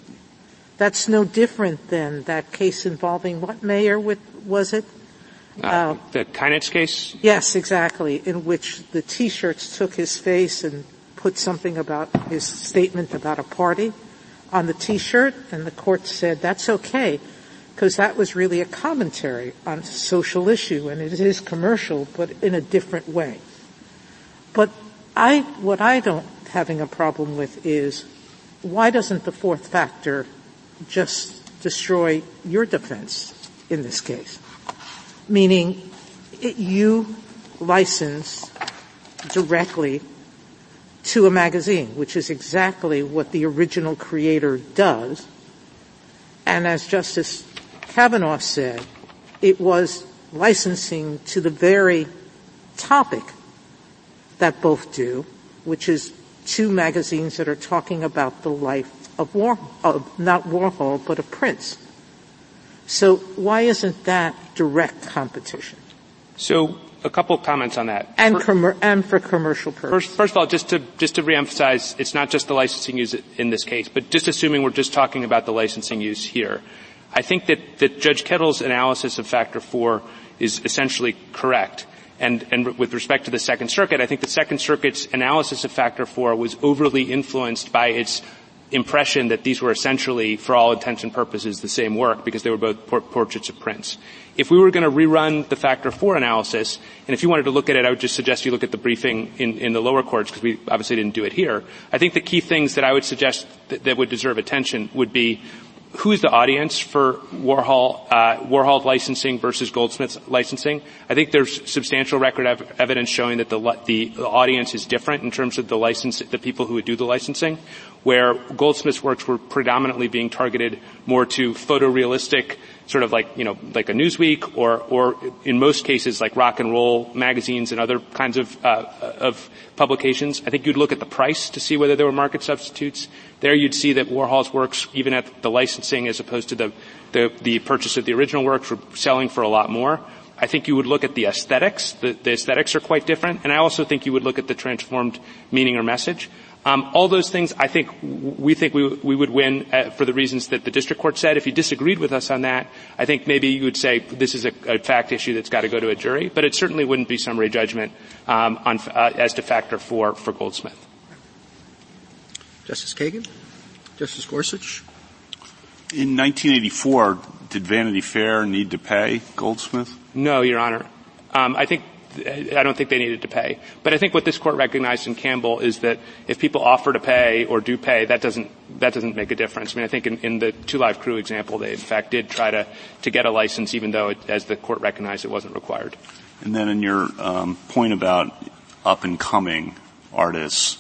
That's no different than that case involving what mayor was it? The Kynetz case? Yes, exactly, in which the T-shirts took his face and put something about his statement about a party on the T-shirt, and the court said that's okay because that was really a commentary on a social issue, and it is commercial but in a different way. But what I don't having a problem with is why doesn't the fourth factor just destroy your defense in this case? Meaning you license directly to a magazine, which is exactly what the original creator does. And as Justice Kavanaugh said, it was licensing to the very topic that both do, which is two magazines that are talking about the life of not Warhol, but of Prince. So why isn't that direct competition? So a couple of comments on that. And for commercial purposes. First of all, just to reemphasize, it's not just the licensing use in this case, but just assuming we're just talking about the licensing use here. I think that Judge Kettle's analysis of factor four is essentially correct. And with respect to the Second Circuit, I think the Second Circuit's analysis of factor four was overly influenced by its impression that these were essentially, for all intents and purposes, the same work because they were both portraits of Prince. If we were going to rerun the factor four analysis, and if you wanted to look at it, I would just suggest you look at the briefing in the lower courts because we obviously didn't do it here. I think the key things that I would suggest that would deserve attention would be who is the audience for Warhol licensing versus Goldsmith's licensing. I think there's substantial record evidence showing that the audience is different in terms of the people who would do the licensing, where Goldsmith's works were predominantly being targeted more to photorealistic, sort of like a Newsweek or in most cases like rock and roll magazines and other kinds of publications. I think you'd look at the price to see whether there were market substitutes. There you'd see that Warhol's works, even at the licensing as opposed to the purchase of the original works, were selling for a lot more. I think you would look at the aesthetics. The aesthetics are quite different. And I also think you would look at the transformed meaning or message. All those things, I think we would win for the reasons that the district court said. If you disagreed with us on that, I think maybe you would say this is a fact issue that's got to go to a jury. But it certainly wouldn't be summary judgment as to factor for Goldsmith. Justice Kagan? Justice Gorsuch? In 1984, did Vanity Fair need to pay Goldsmith? No, Your Honor. I don't think they needed to pay. But I think what this court recognized in Campbell is that if people offer to pay or do pay, that doesn't make a difference. I mean, I think in the Two Live Crew example, they in fact did try to get a license, even though it, as the court recognized, it wasn't required. And then in your point about up-and-coming artists,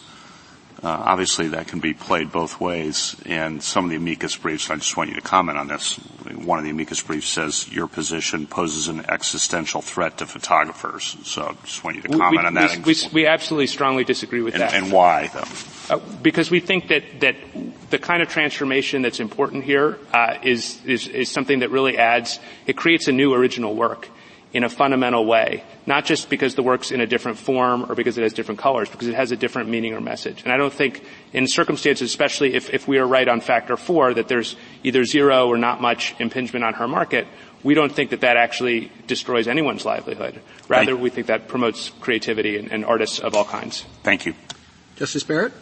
obviously that can be played both ways. And some of the amicus briefs, I just want you to comment on this. One of the amicus briefs says your position poses an existential threat to photographers. So I just want you to comment on that. We absolutely strongly disagree with that. And why, though? Because we think that the kind of transformation that's important here is something that really it creates a new original work in a fundamental way, not just because the work's in a different form or because it has different colors, because it has a different meaning or message. And I don't think in circumstances, especially if we are right on factor 4, that there's either zero or not much impingement on her market, we don't think that actually destroys anyone's livelihood. Rather, we think that promotes creativity and artists of all kinds. Thank you. Justice Barrett?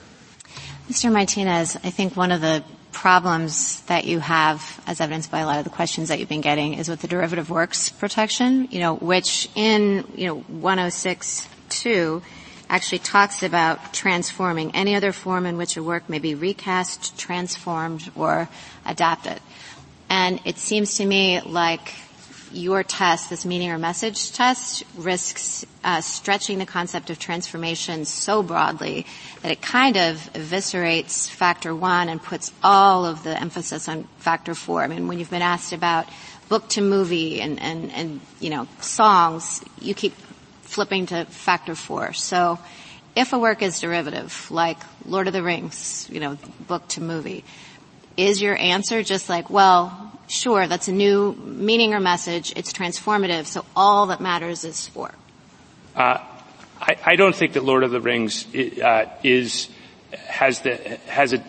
Mr. Martinez, I think one of the problems that you have, as evidenced by a lot of the questions that you've been getting, is with the derivative works protection, which in, 106.2 actually talks about transforming any other form in which a work may be recast, transformed, or adapted. And it seems to me like your test, this meaning or message test, risks stretching the concept of transformation so broadly that it kind of eviscerates factor 1 and puts all of the emphasis on factor 4. I mean, when you've been asked about book to movie and songs, you keep flipping to factor 4. So if a work is derivative, like Lord of the Rings, book to movie, is your answer just like, well, sure, that's a new meaning or message. It's transformative, so all that matters is 4. I don't think that Lord of the Rings has a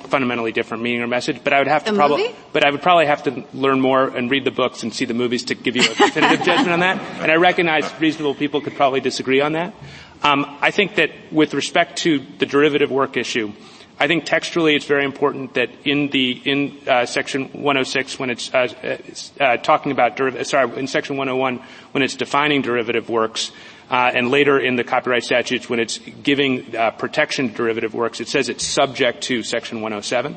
fundamentally different meaning or message. But I would have to probably have to learn more and read the books and see the movies to give you a definitive judgment on that. And I recognize reasonable people could probably disagree on that. I think that with respect to the derivative work issue, I think textually it's very important that in section 106 when it's talking about in section 101 when it's defining derivative works, and later in the copyright statutes when it's giving protection to derivative works, it says it's subject to section 107.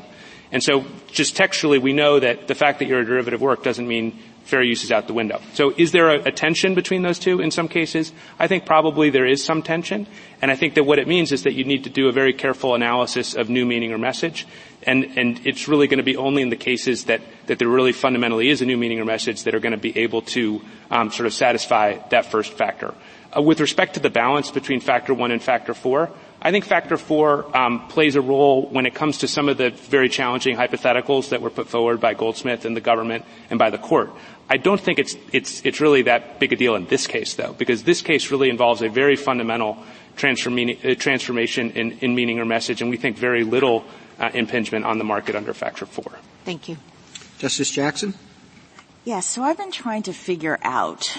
And so just textually we know that the fact that you're a derivative work doesn't mean fair use is out the window. So is there a tension between those two in some cases? I think probably there is some tension. And I think that what it means is that you need to do a very careful analysis of new meaning or message. And it's really going to be only in the cases that there really fundamentally is a new meaning or message that are going to be able to sort of satisfy that first factor. With respect to the balance between factor 1 and factor 4, I think factor 4 plays a role when it comes to some of the very challenging hypotheticals that were put forward by Goldsmith and the government and by the court. I don't think it's really that big a deal in this case, though, because this case really involves a very fundamental transformation in meaning or message, and we think very little impingement on the market under factor 4. Thank you. Justice Jackson? Yes, so I've been trying to figure out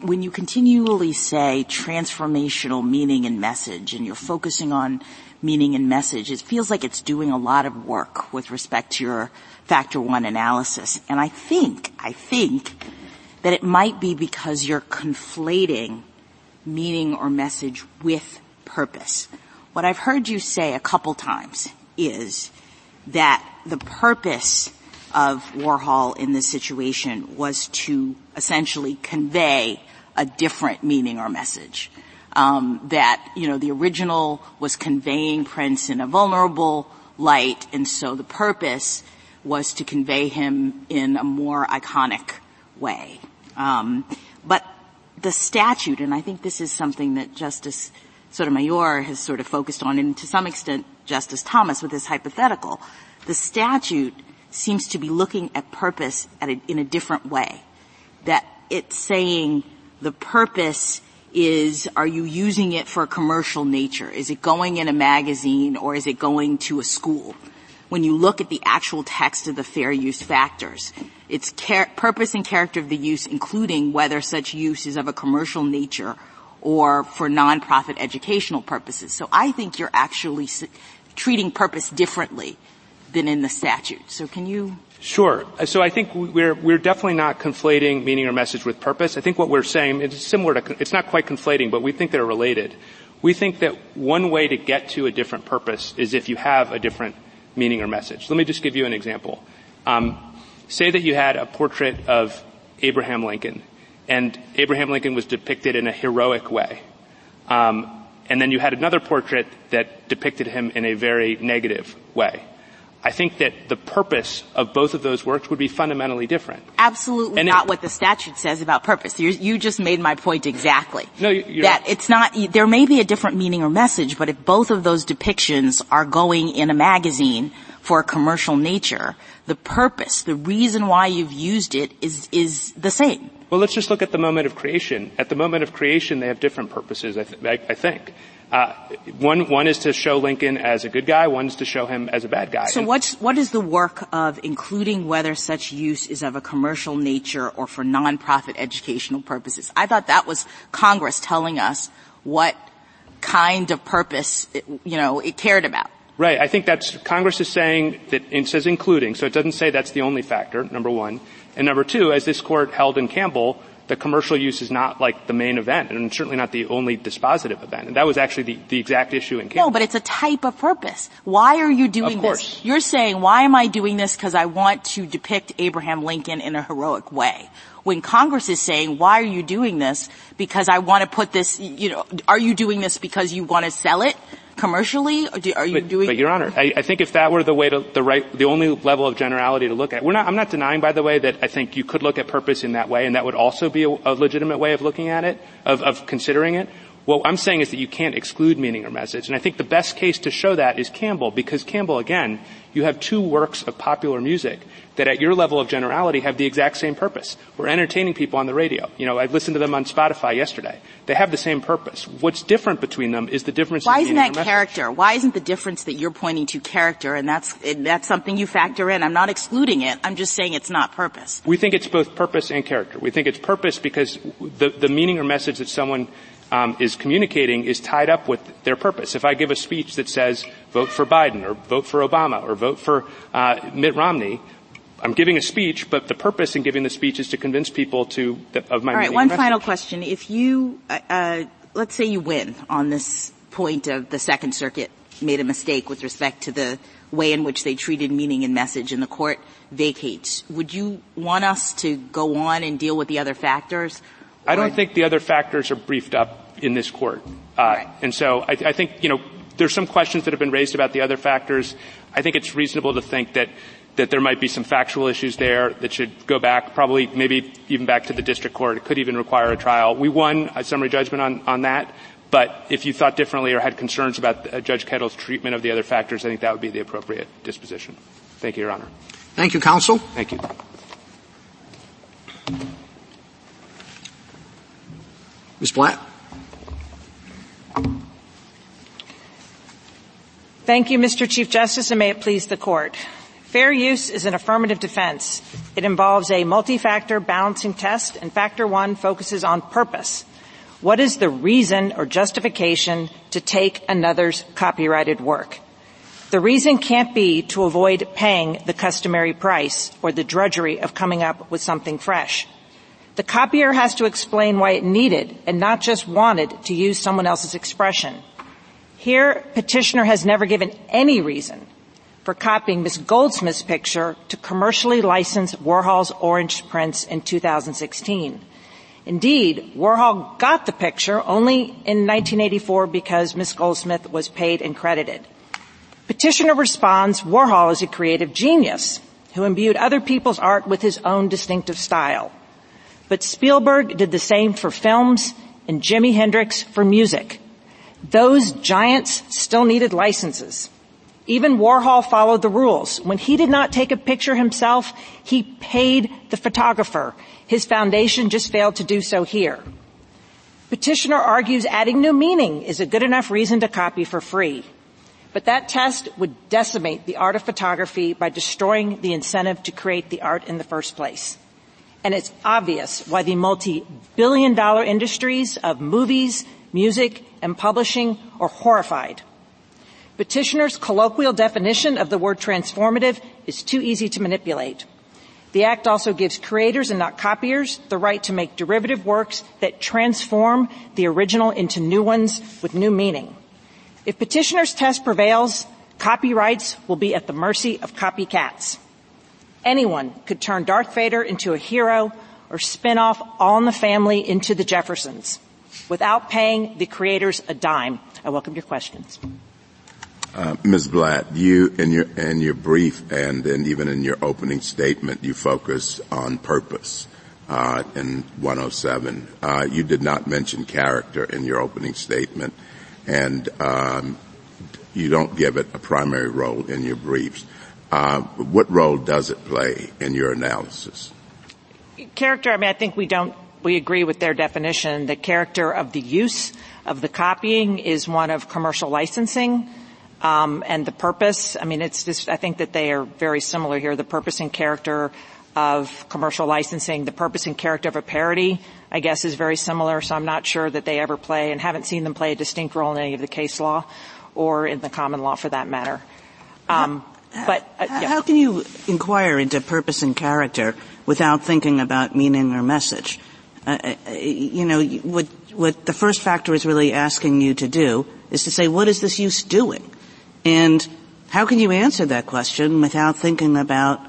when you continually say transformational meaning and message and you're focusing on meaning and message, it feels like it's doing a lot of work with respect to your factor 1 analysis. And I think that it might be because you're conflating meaning or message with purpose. What I've heard you say a couple times is that the purpose of Warhol in this situation was to essentially convey a different meaning or message. That, the original was conveying Prince in a vulnerable light, and so the purpose was to convey him in a more iconic way. But the statute, and I think this is something that Justice Sotomayor has sort of focused on, and to some extent Justice Thomas with his hypothetical, the statute seems to be looking at purpose in a different way. That it's saying The purpose is, are you using it for a commercial nature? Is it going in a magazine or is it going to a school? When you look at the actual text of the fair use factors, it's purpose and character of the use, including whether such use is of a commercial nature or for nonprofit educational purposes. So I think you're actually treating purpose differently than in the statute. So can you... Sure. So I think we're definitely not conflating meaning or message with purpose. I think what we're saying is similar to, it's not quite conflating, but we think they're related. We think that one way to get to a different purpose is if you have a different meaning or message. Let me just give you an example. Say that you had a portrait of Abraham Lincoln, and Abraham Lincoln was depicted in a heroic way. And then you had another portrait that depicted him in a very negative way. I think that the purpose of both of those works would be fundamentally different. Absolutely not what the statute says about purpose. You just made my point exactly. No, you're that right. It's not. There may be a different meaning or message, but if both of those depictions are going in a magazine for a commercial nature, the purpose, the reason why you've used it, is the same. Well, let's just look at the moment of creation. At the moment of creation, they have different purposes. I think. One is to show Lincoln as a good guy, one is to show him as a bad guy. So what is the work of including whether such use is of a commercial nature or for nonprofit educational purposes? I thought that was Congress telling us what kind of purpose it cared about. Right. I think that's Congress is saying that it says including, so it doesn't say that's the only factor, number one. And number two, as this court held in Campbell, the commercial use is not like the main event and certainly not the only dispositive event. And that was actually the exact issue in case. No, but it's a type of purpose. Why are you doing this? You're saying, why am I doing this? Because I want to depict Abraham Lincoln in a heroic way. When Congress is saying, why are you doing this? Because I want to put this, are you doing this because you want to sell it commercially? Or are you doing? But Your Honor, I think if that were the way the only level of generality to look at, I'm not denying, by the way, that I think you could look at purpose in that way, and that would also be a legitimate way of looking at it, of considering it. What I'm saying is that you can't exclude meaning or message. And I think the best case to show that is Campbell, because Campbell, again, you have two works of popular music that at your level of generality have the exact same purpose. We're entertaining people on the radio. I listened to them on Spotify yesterday. They have the same purpose. What's different between them is the difference. Why isn't that character? Why isn't the difference that you're pointing to character? And that's something you factor in. I'm not excluding it. I'm just saying it's not purpose. We think it's both purpose and character. We think it's purpose because the meaning or message that someone is communicating is tied up with their purpose. If I give a speech that says vote for Biden or vote for Obama or vote for Mitt Romney, I'm giving a speech, but the purpose in giving the speech is to convince people of my meaning. All right, one final question. If you let's say you win on this point of the Second Circuit made a mistake with respect to the way in which they treated meaning and message and the court vacates, would you want us to go on and deal with the other factors? I don't think the other factors are briefed up in this court. Right. And so I think, there's some questions that have been raised about the other factors. I think it's reasonable to think that there might be some factual issues there that should go back, probably maybe even back to the district court. It could even require a trial. We won a summary judgment on that. But if you thought differently or had concerns about Judge Kettle's treatment of the other factors, I think that would be the appropriate disposition. Thank you, Your Honor. Thank you, counsel. Thank you. Ms. Blatt. Thank you, Mr. Chief Justice, and may it please the court. Fair use is an affirmative defense. It involves a multi-factor balancing test, and factor one focuses on purpose. What is the reason or justification to take another's copyrighted work? The reason can't be to avoid paying the customary price or the drudgery of coming up with something fresh. The copier has to explain why it needed and not just wanted to use someone else's expression. Here, petitioner has never given any reason for copying Miss Goldsmith's picture to commercially license Warhol's orange prints in 2016. Indeed, Warhol got the picture only in 1984 because Miss Goldsmith was paid and credited. Petitioner responds, Warhol is a creative genius who imbued other people's art with his own distinctive style. But Spielberg did the same for films and Jimi Hendrix for music. Those giants still needed licenses. Even Warhol followed the rules. When he did not take a picture himself, he paid the photographer. His foundation just failed to do so here. Petitioner argues adding new meaning is a good enough reason to copy for free. But that test would decimate the art of photography by destroying the incentive to create the art in the first place. And it's obvious why the multi-billion dollar industries of movies, music, and publishing are horrified. Petitioner's colloquial definition of the word transformative is too easy to manipulate. The Act also gives creators and not copiers the right to make derivative works that transform the original into new ones with new meaning. If petitioner's test prevails, copyrights will be at the mercy of copycats. Anyone could turn Darth Vader into a hero or spin off All in the Family into The Jeffersons without paying the creators a dime. I welcome your questions. Ms. Blatt, you in your brief and then even in your opening statement, you focus on purpose in 107. You did not mention character in your opening statement, and you don't give it a primary role in your briefs. What role does it play in your analysis? Character, I think we agree with their definition. The character of the use of the copying is one of commercial licensing. And the purpose, it's just, I think that they are very similar here. The purpose and character of commercial licensing, the purpose and character of a parody, I guess, is very similar. So I'm not sure that they ever play, and haven't seen them play, a distinct role in any of the case law or in the common law for that matter. How can you inquire into purpose and character without thinking about meaning or message? What the first factor is really asking you to do is to say, what is this use doing? And how can you answer that question without thinking about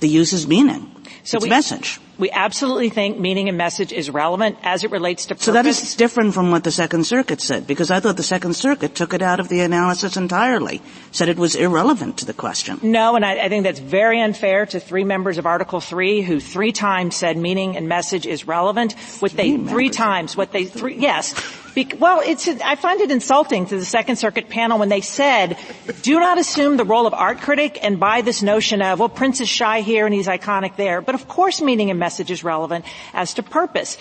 the use's meaning, its message? We absolutely think meaning and message is relevant as it relates to purpose. So that is different from what the Second Circuit said, because I thought the Second Circuit took it out of the analysis entirely, said it was irrelevant to the question. No, and I think that's very unfair to three members of Article III who three times said meaning and message is relevant. Yes. I find it insulting to the Second Circuit panel when they said, do not assume the role of art critic and buy this notion of, well, Prince is shy here and he's iconic there. But of course meaning and message is relevant as to purpose.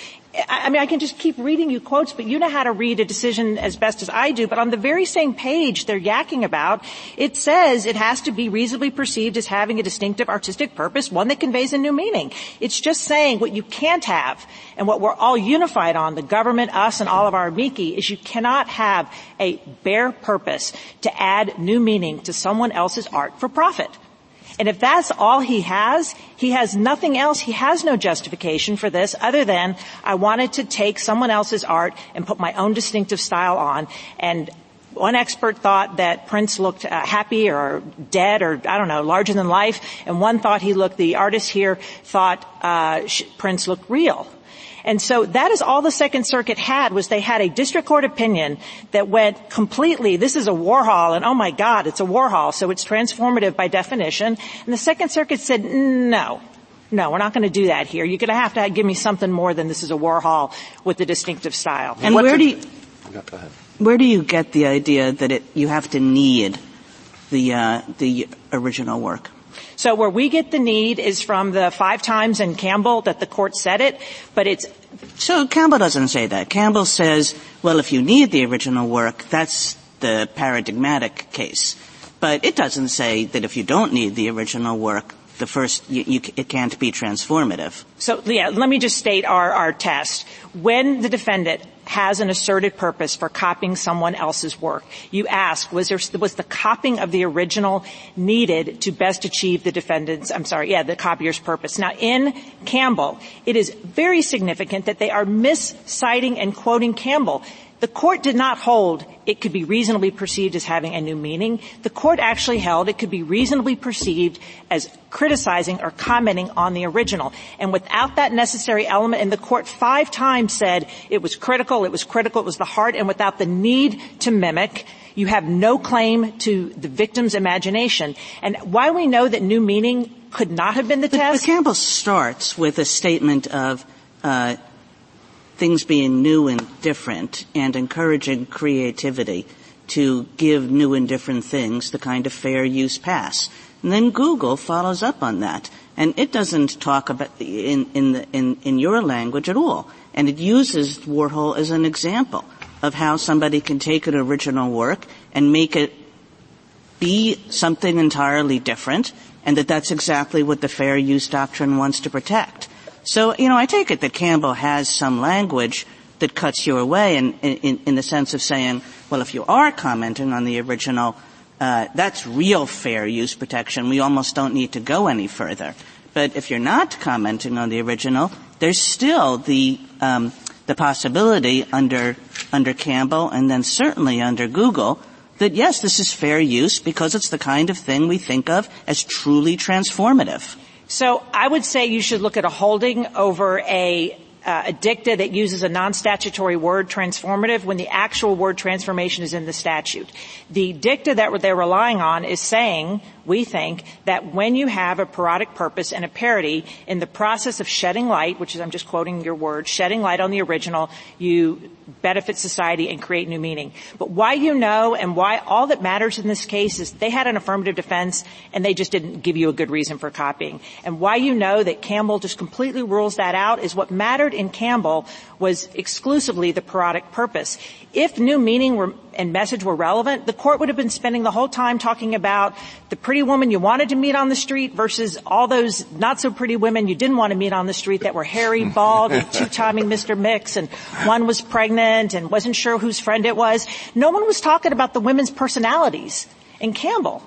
I can just keep reading you quotes, but you know how to read a decision as best as I do. But on the very same page they're yakking about, it says it has to be reasonably perceived as having a distinctive artistic purpose, one that conveys a new meaning. It's just saying what you can't have, and what we're all unified on, the government, us, and all of our amici, is you cannot have a bare purpose to add new meaning to someone else's art for profit. And if that's all he has nothing else. He has no justification for this other than I wanted to take someone else's art and put my own distinctive style on. And one expert thought that Prince looked happy or dead or, I don't know, larger than life. And one thought Prince looked real. And so that is all the Second Circuit had, was they had a district court opinion that went completely, this is a Warhol, and oh my God, it's a Warhol, so it's transformative by definition. And the Second Circuit said, no, we're not going to do that here. You're going to have to give me something more than this is a Warhol with a distinctive style. And where do you get the idea that you have to need the original work? So where we get the need is from the five times in Campbell that the court said it, but it's... So Campbell doesn't say that. Campbell says, well, if you need the original work, that's the paradigmatic case. But it doesn't say that if you don't need the original work, it can't be transformative. So, let me just state our test. When the defendant has an asserted purpose for copying someone else's work, you ask, was the copying of the original needed to best achieve the copier's purpose? Now, in Campbell, it is very significant that they are misciting and quoting Campbell. The court did not hold it could be reasonably perceived as having a new meaning. The court actually held it could be reasonably perceived as criticizing or commenting on the original. And without that necessary element, and the court five times said it was critical, it was the heart, and without the need to mimic, you have no claim to the victim's imagination. And why we know that new meaning could not have been the test? But Campbell starts with a statement of things being new and different and encouraging creativity to give new and different things the kind of fair use pass. And then Google follows up on that. And it doesn't talk about in your language at all. And it uses Warhol as an example of how somebody can take an original work and make it be something entirely different, and that that's exactly what the fair use doctrine wants to protect. So, you know, I take it that Campbell has some language that cuts your way in the sense of saying, well, if you are commenting on the original, that's real fair use protection. We almost don't need to go any further. But if you're not commenting on the original, there's still the possibility under Campbell and then certainly under Google that, yes, this is fair use because it's the kind of thing we think of as truly transformative. So I would say you should look at a holding over a dicta that uses a non-statutory word, transformative, when the actual word transformation is in the statute. The dicta that they're relying on is saying, we think, that when you have a parodic purpose and a parody, in the process of shedding light, which is, I'm just quoting your word, shedding light on the original, you benefit society and create new meaning. But why you know and why all that matters in this case is they had an affirmative defense and they just didn't give you a good reason for copying. And why you know that Campbell just completely rules that out is what mattered in Campbell was exclusively the parodic purpose. If new meaning and message were relevant, the court would have been spending the whole time talking about the pretty woman you wanted to meet on the street versus all those not-so-pretty women you didn't want to meet on the street that were hairy, bald, and two-timing Mr. Mix, and one was pregnant and wasn't sure whose friend it was. No one was talking about the women's personalities in Campbell.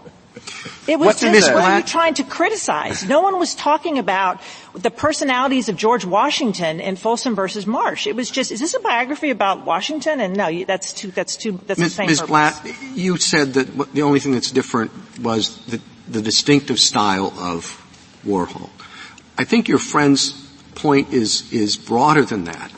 It was just what are you trying to criticize? No one was talking about the personalities of George Washington in Folsom versus Marsh. It was just, is this a biography about Washington? And no, that's the same purpose. Ms. Blatt, you said that the only thing that's different was the distinctive style of Warhol. I think your friend's point is broader than that.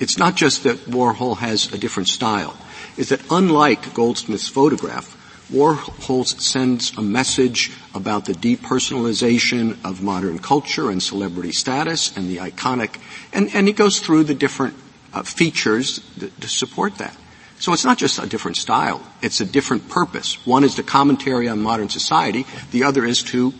It's not just that Warhol has a different style. It's that unlike Goldsmith's photograph, Warhol sends a message about the depersonalization of modern culture and celebrity status and the iconic, and he goes through the different features to support that. So it's not just a different style, it's a different purpose. One is the commentary on modern society, the other is to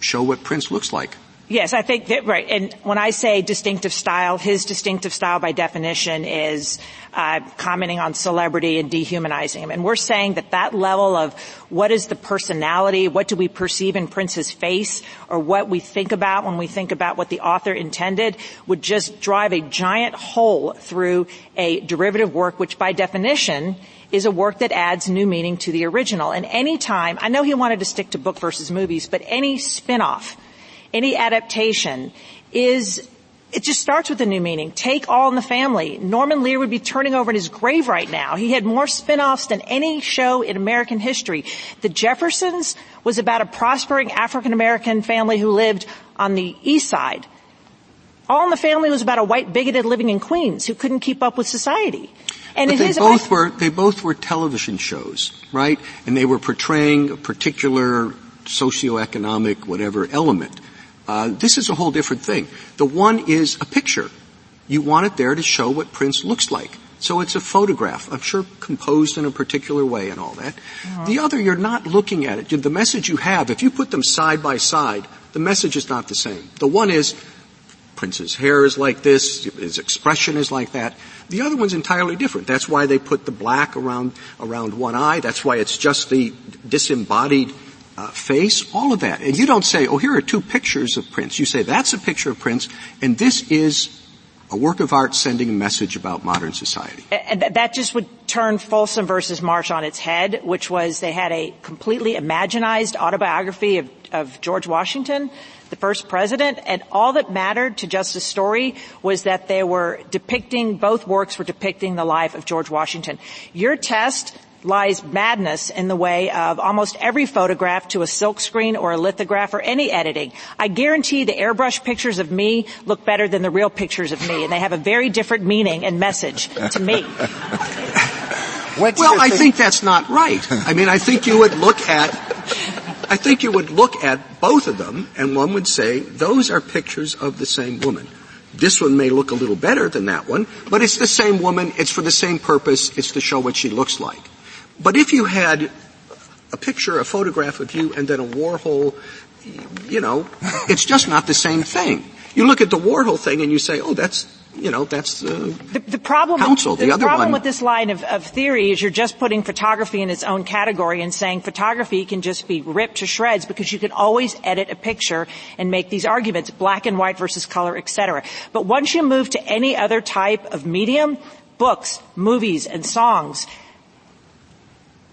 show what Prince looks like. Yes, I think that, right, and when I say distinctive style, his distinctive style by definition is commenting on celebrity and dehumanizing him. And we're saying that that level of what is the personality, what do we perceive in Prince's face, or what we think about when we think about what the author intended, would just drive a giant hole through a derivative work, which by definition is a work that adds new meaning to the original. And any time, I know he wanted to stick to book versus movies, but any spin-off, any adaptation it just starts with a new meaning. Take All in the Family. Norman Lear would be turning over in his grave right now. He had more spin-offs than any show in American history. The Jeffersons was about a prospering African-American family who lived on the east side. All in the Family was about a white bigoted living in Queens who couldn't keep up with society. And but they both were television shows, right? And they were portraying a particular socioeconomic whatever element. This is a whole different thing. The one is a picture. You want it there to show what Prince looks like. So it's a photograph, I'm sure composed in a particular way and all that. Uh-huh. The other, you're not looking at it. The message you have, if you put them side by side, the message is not the same. The one is Prince's hair is like this, his expression is like that. The other one's entirely different. That's why they put the black around one eye. That's why it's just the disembodied face, all of that. And you don't say, oh, here are two pictures of Prince. You say, that's a picture of Prince, and this is a work of art sending a message about modern society. And that just would turn Folsom versus Marsh on its head, which was they had a completely imaginized autobiography of George Washington, the first president, and all that mattered to Justice Story was that they were both works were depicting the life of George Washington. Your test lies madness in the way of almost every photograph to a silkscreen or a lithograph or any editing. I guarantee the airbrush pictures of me look better than the real pictures of me, and they have a very different meaning and message to me. Well, I think that's not right. I mean, I think you would look at both of them, and one would say, those are pictures of the same woman. This one may look a little better than that one, but it's the same woman, it's for the same purpose, it's to show what she looks like. But if you had a picture, a photograph of you, and then a Warhol, you know, it's just not the same thing. You look at the Warhol thing and you say, oh, that's you know, that's the problem. Counsel, the other problem one. With this line of theory is you're just putting photography in its own category and saying photography can just be ripped to shreds because you can always edit a picture and make these arguments, black and white versus color, etc. But once you move to any other type of medium, books, movies, and songs,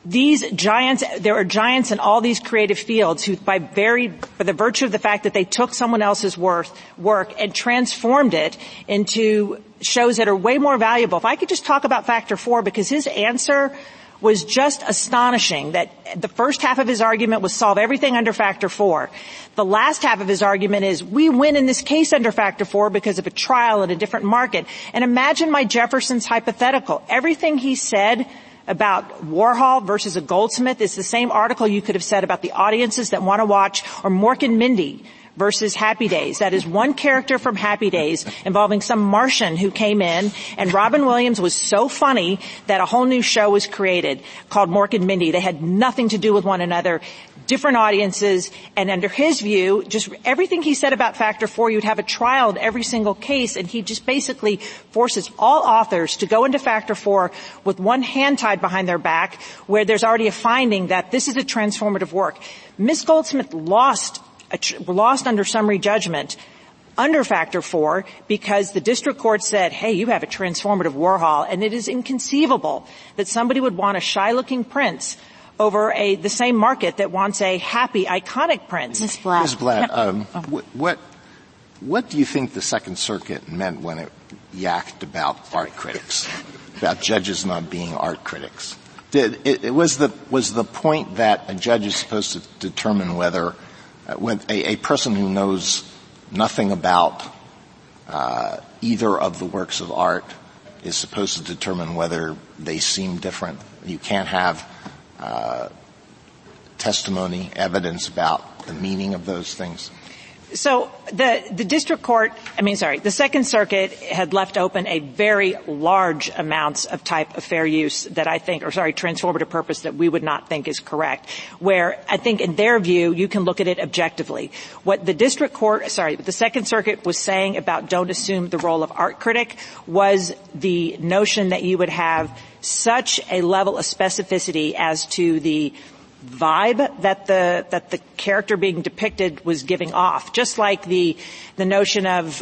these giants, there are giants in all these creative fields who by the virtue of the fact that they took someone else's work and transformed it into shows that are way more valuable. If I could just talk about factor 4, because his answer was just astonishing, that the first half of his argument was solve everything under factor 4. The last half of his argument is we win in this case under factor 4 because of a trial in a different market. And imagine my Jefferson's hypothetical. Everything he said about Warhol versus a Goldsmith is the same article you could have said about the audiences that want to watch, or Mork and Mindy versus Happy Days. That is one character from Happy Days involving some Martian who came in, and Robin Williams was so funny that a whole new show was created called Mork and Mindy. They had nothing to do with one another, different audiences, and under his view, just everything he said about Factor 4, you'd have a trial in every single case, and he just basically forces all authors to go into Factor 4 with one hand tied behind their back, where there's already a finding that this is a transformative work. Ms. Goldsmith lost under summary judgment under factor 4 because the district court said, hey, you have a transformative Warhol, and it is inconceivable that somebody would want a shy-looking Prince over the same market that wants a happy, iconic Prince. Ms. Blatt, what do you think the Second Circuit meant when it yacked about art critics, about judges not being art critics? Was the point that a judge is supposed to determine whether a person who knows nothing about either of the works of art is supposed to determine whether they seem different? You can't have testimony, evidence about the meaning of those things. So the Second Circuit had left open a very large amounts of type of fair use that I think, transformative purpose that we would not think is correct, where I think in their view, you can look at it objectively. What the Second Circuit was saying about don't assume the role of art critic was the notion that you would have such a level of specificity as to the vibe that the character being depicted was giving off. Just like the notion of,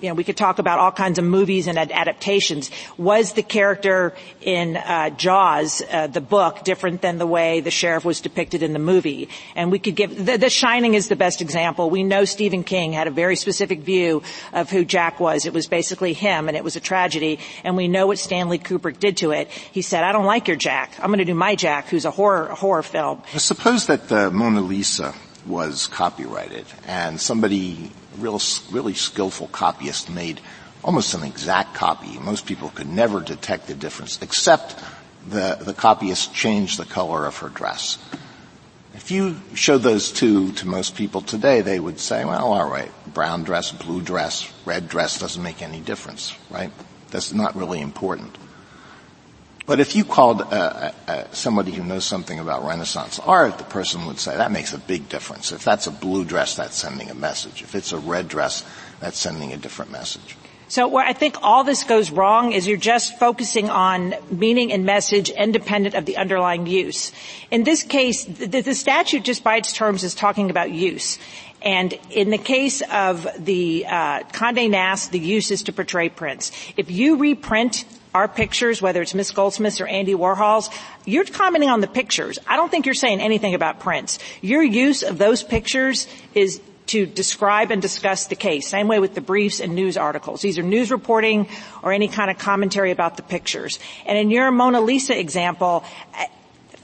we could talk about all kinds of movies and adaptations. Was the character in Jaws, the book, different than the way the sheriff was depicted in the movie? And we could give The Shining is the best example. We know Stephen King had a very specific view of who Jack was. It was basically him, and it was a tragedy. And we know what Stanley Kubrick did to it. He said, "I don't like your Jack. I'm going to do my Jack, who's a horror film." Suppose that the Mona Lisa was copyrighted, and somebody, really skillful copyist, made almost an exact copy. Most people could never detect the difference, except the copyist changed the color of her dress. If you show those two to most people today, they would say, well, all right, brown dress, blue dress, red dress doesn't make any difference, right? That's not really important. But if you called somebody who knows something about Renaissance art, the person would say, that makes a big difference. If that's a blue dress, that's sending a message. If it's a red dress, that's sending a different message. So where I think all this goes wrong is you're just focusing on meaning and message independent of the underlying use. In this case, the statute just by its terms is talking about use. And in the case of the Condé Nast, the use is to portray Prince. If you reprint our pictures, whether it's Miss Goldsmith's or Andy Warhol's, you're commenting on the pictures. I don't think you're saying anything about Prince. Your use of those pictures is to describe and discuss the case. Same way with the briefs and news articles. These are news reporting or any kind of commentary about the pictures. And in your Mona Lisa example,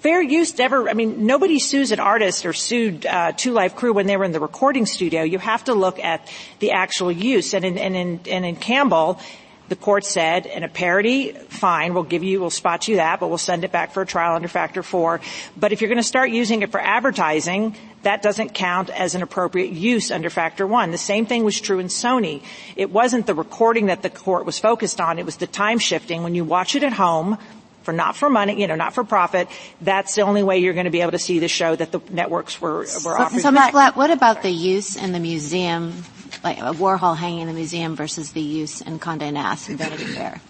fair use nobody sues an artist or sued Two Live Crew when they were in the recording studio. You have to look at the actual use. And in Campbell, the court said, in a parody, fine, we'll spot you that, but we'll send it back for a trial under factor 4. But if you're going to start using it for advertising, that doesn't count as an appropriate use under factor 1. The same thing was true in Sony. It wasn't the recording that the court was focused on. It was the time shifting. When you watch it at home, not for profit, that's the only way you're going to be able to see the show that the networks were offering. So Ms. Blatt, what about the use in the museum like a Warhol hanging in the museum versus the use in Condé Nast and Vanity Fair?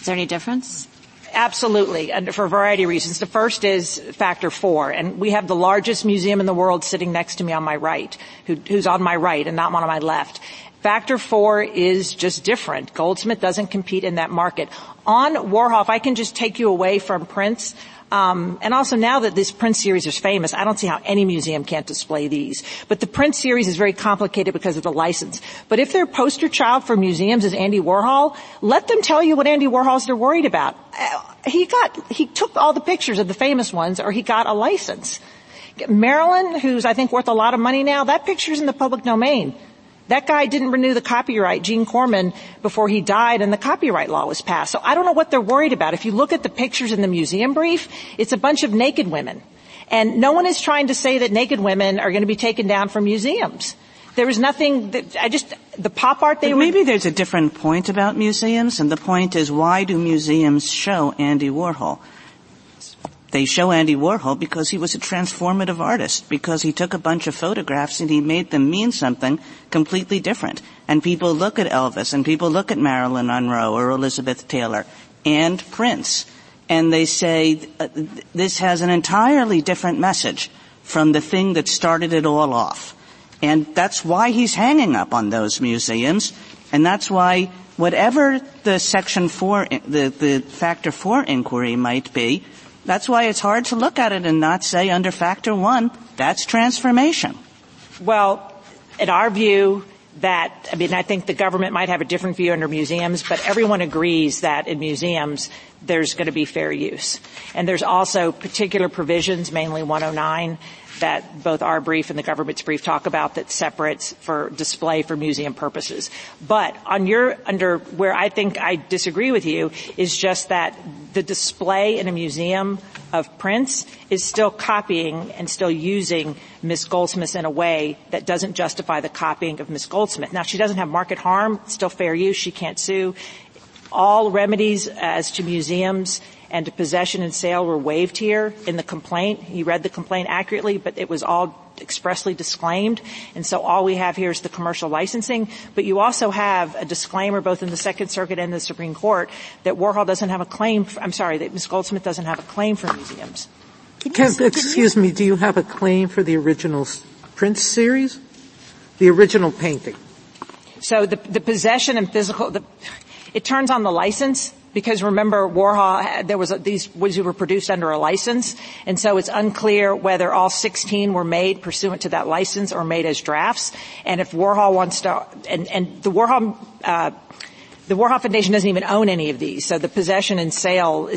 Is there any difference? Absolutely, and for a variety of reasons. The first is factor 4, and we have the largest museum in the world sitting next to me on my right, who's on my right and not one on my left. Factor 4 is just different. Goldsmith doesn't compete in that market. On Warhol, if I can just take you away from Prince, and also now that this Prince series is famous, I don't see how any museum can't display these. But the Prince series is very complicated because of the license. But if their poster child for museums is Andy Warhol, let them tell you what Andy Warhols they're worried about. He took all the pictures of the famous ones, or he got a license. Marilyn, who's I think worth a lot of money now, that picture's in the public domain. That guy didn't renew the copyright, Gene Corman, before he died, and the copyright law was passed. So I don't know what they're worried about. If you look at the pictures in the museum brief, it's a bunch of naked women. And no one is trying to say that naked women are going to be taken down from museums. There was nothing that, the pop art they were... Maybe there's a different point about museums, and the point is, why do museums show Andy Warhol? They show Andy Warhol because he was a transformative artist, because he took a bunch of photographs and he made them mean something completely different. And people look at Elvis, and people look at Marilyn Monroe or Elizabeth Taylor and Prince, and they say, this has an entirely different message from the thing that started it all off. And that's why he's hanging up on those museums, and that's why whatever the Section 4, the Factor 4 inquiry might be, that's why it's hard to look at it and not say under Factor 1, that's transformation. Well, in our view, I think the government might have a different view under museums, but everyone agrees that in museums there's going to be fair use. And there's also particular provisions, mainly 109, that both our brief and the government's brief talk about that separates for display for museum purposes. But where I think I disagree with you is just that the display in a museum of prints is still copying and still using Miss Goldsmith in a way that doesn't justify the copying of Miss Goldsmith. Now, she doesn't have market harm, it's still fair use, she can't sue. All remedies as to museums and to possession and sale were waived here in the complaint. He read the complaint accurately, but it was all expressly disclaimed. And so all we have here is the commercial licensing. But you also have a disclaimer both in the Second Circuit and the Supreme Court that Warhol doesn't have a claim that Ms. Goldsmith doesn't have a claim for museums. Excuse me, do you have a claim for the original Prince series? The original painting? So the possession and physical... It turns on the license, because remember, Warhol, these were produced under a license, and so it's unclear whether all 16 were made pursuant to that license or made as drafts. And if Warhol wants to, and the Warhol Foundation doesn't even own any of these, so the possession and sale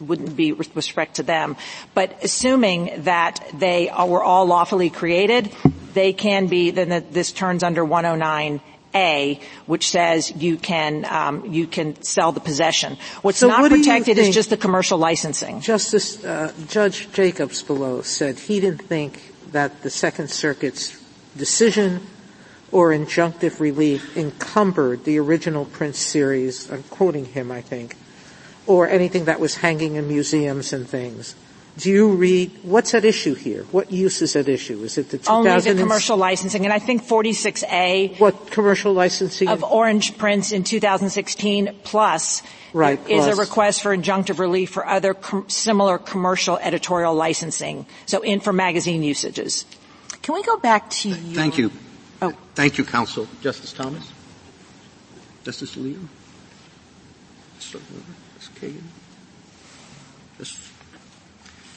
wouldn't be with respect to them. But assuming that they were all lawfully created, they can be. Then this turns under 109A, which says you can sell the possession. What's not protected is just the commercial licensing. Judge Jacobs below said he didn't think that the Second Circuit's decision or injunctive relief encumbered the original Prince series, I'm quoting him, I think, or anything that was hanging in museums and things. Do you read what's at issue here? What use is at issue? Is it the 2000s? Only the commercial licensing, and I think 46A. What commercial licensing of Orange Prince in 2016 plus is a request for injunctive relief for other similar commercial editorial licensing. So for magazine usages. Can we go back to you? Thank you. Oh, thank you, counsel. Justice Thomas. Justice Lear. Justice Kagan.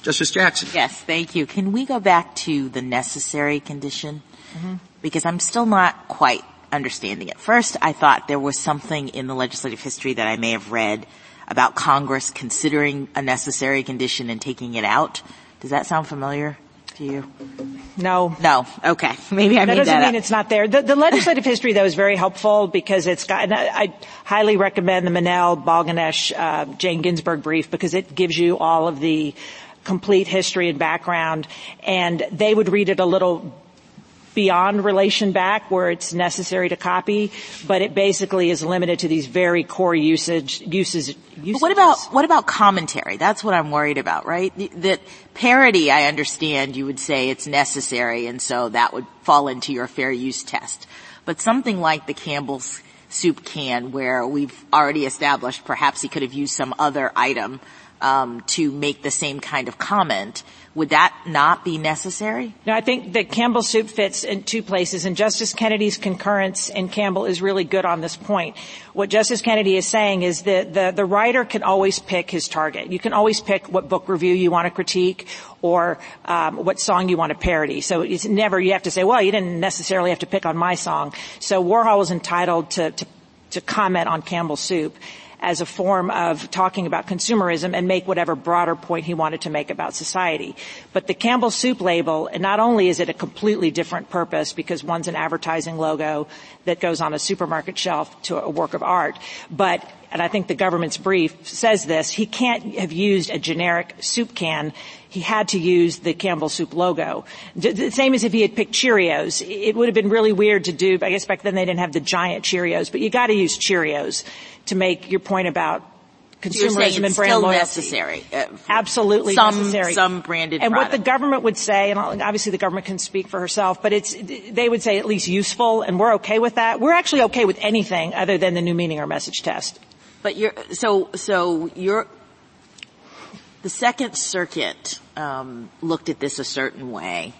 Justice Jackson. Yes, thank you. Can we go back to the necessary condition? Mm-hmm. Because I'm still not quite understanding it. First, I thought there was something in the legislative history that I may have read about Congress considering a necessary condition and taking it out. Does that sound familiar to you? No. Okay. Maybe I made that up. That doesn't mean it's not there. The legislative history, though, is very helpful because it's got, and I highly recommend the Manel, Balganesh, Jane Ginsburg brief because it gives you all of the complete history and background, and they would read it a little beyond relation back where it's necessary to copy, but it basically is limited to these very core uses. But what about commentary? That's what I'm worried about, right? That parody, I understand you would say it's necessary, and so that would fall into your fair use test. But something like the Campbell's soup can, where we've already established perhaps he could have used some other item to make the same kind of comment, would that not be necessary? No, I think that Campbell Soup fits in two places, and Justice Kennedy's concurrence in Campbell is really good on this point. What Justice Kennedy is saying is that the writer can always pick his target. You can always pick what book review you want to critique or what song you want to parody. So it's never, you have to say, well, you didn't necessarily have to pick on my song. So Warhol was entitled to comment on Campbell Soup as a form of talking about consumerism and make whatever broader point he wanted to make about society. But the Campbell Soup label, and not only is it a completely different purpose because one's an advertising logo that goes on a supermarket shelf to a work of art, but, and I think the government's brief says this, he can't have used a generic soup can. He had to use the Campbell Soup logo. The same as if he had picked Cheerios. It would have been really weird to do. I guess back then they didn't have the giant Cheerios, but you got to use Cheerios to make your point about consumerism and brand loyalty. Necessary. Absolutely necessary. Some branded and product. What the government would say, and obviously the government can speak for herself, but they would say at least useful, and we're okay with that. We're actually okay with anything other than the new meaning or message test. But the Second Circuit looked at this a certain way,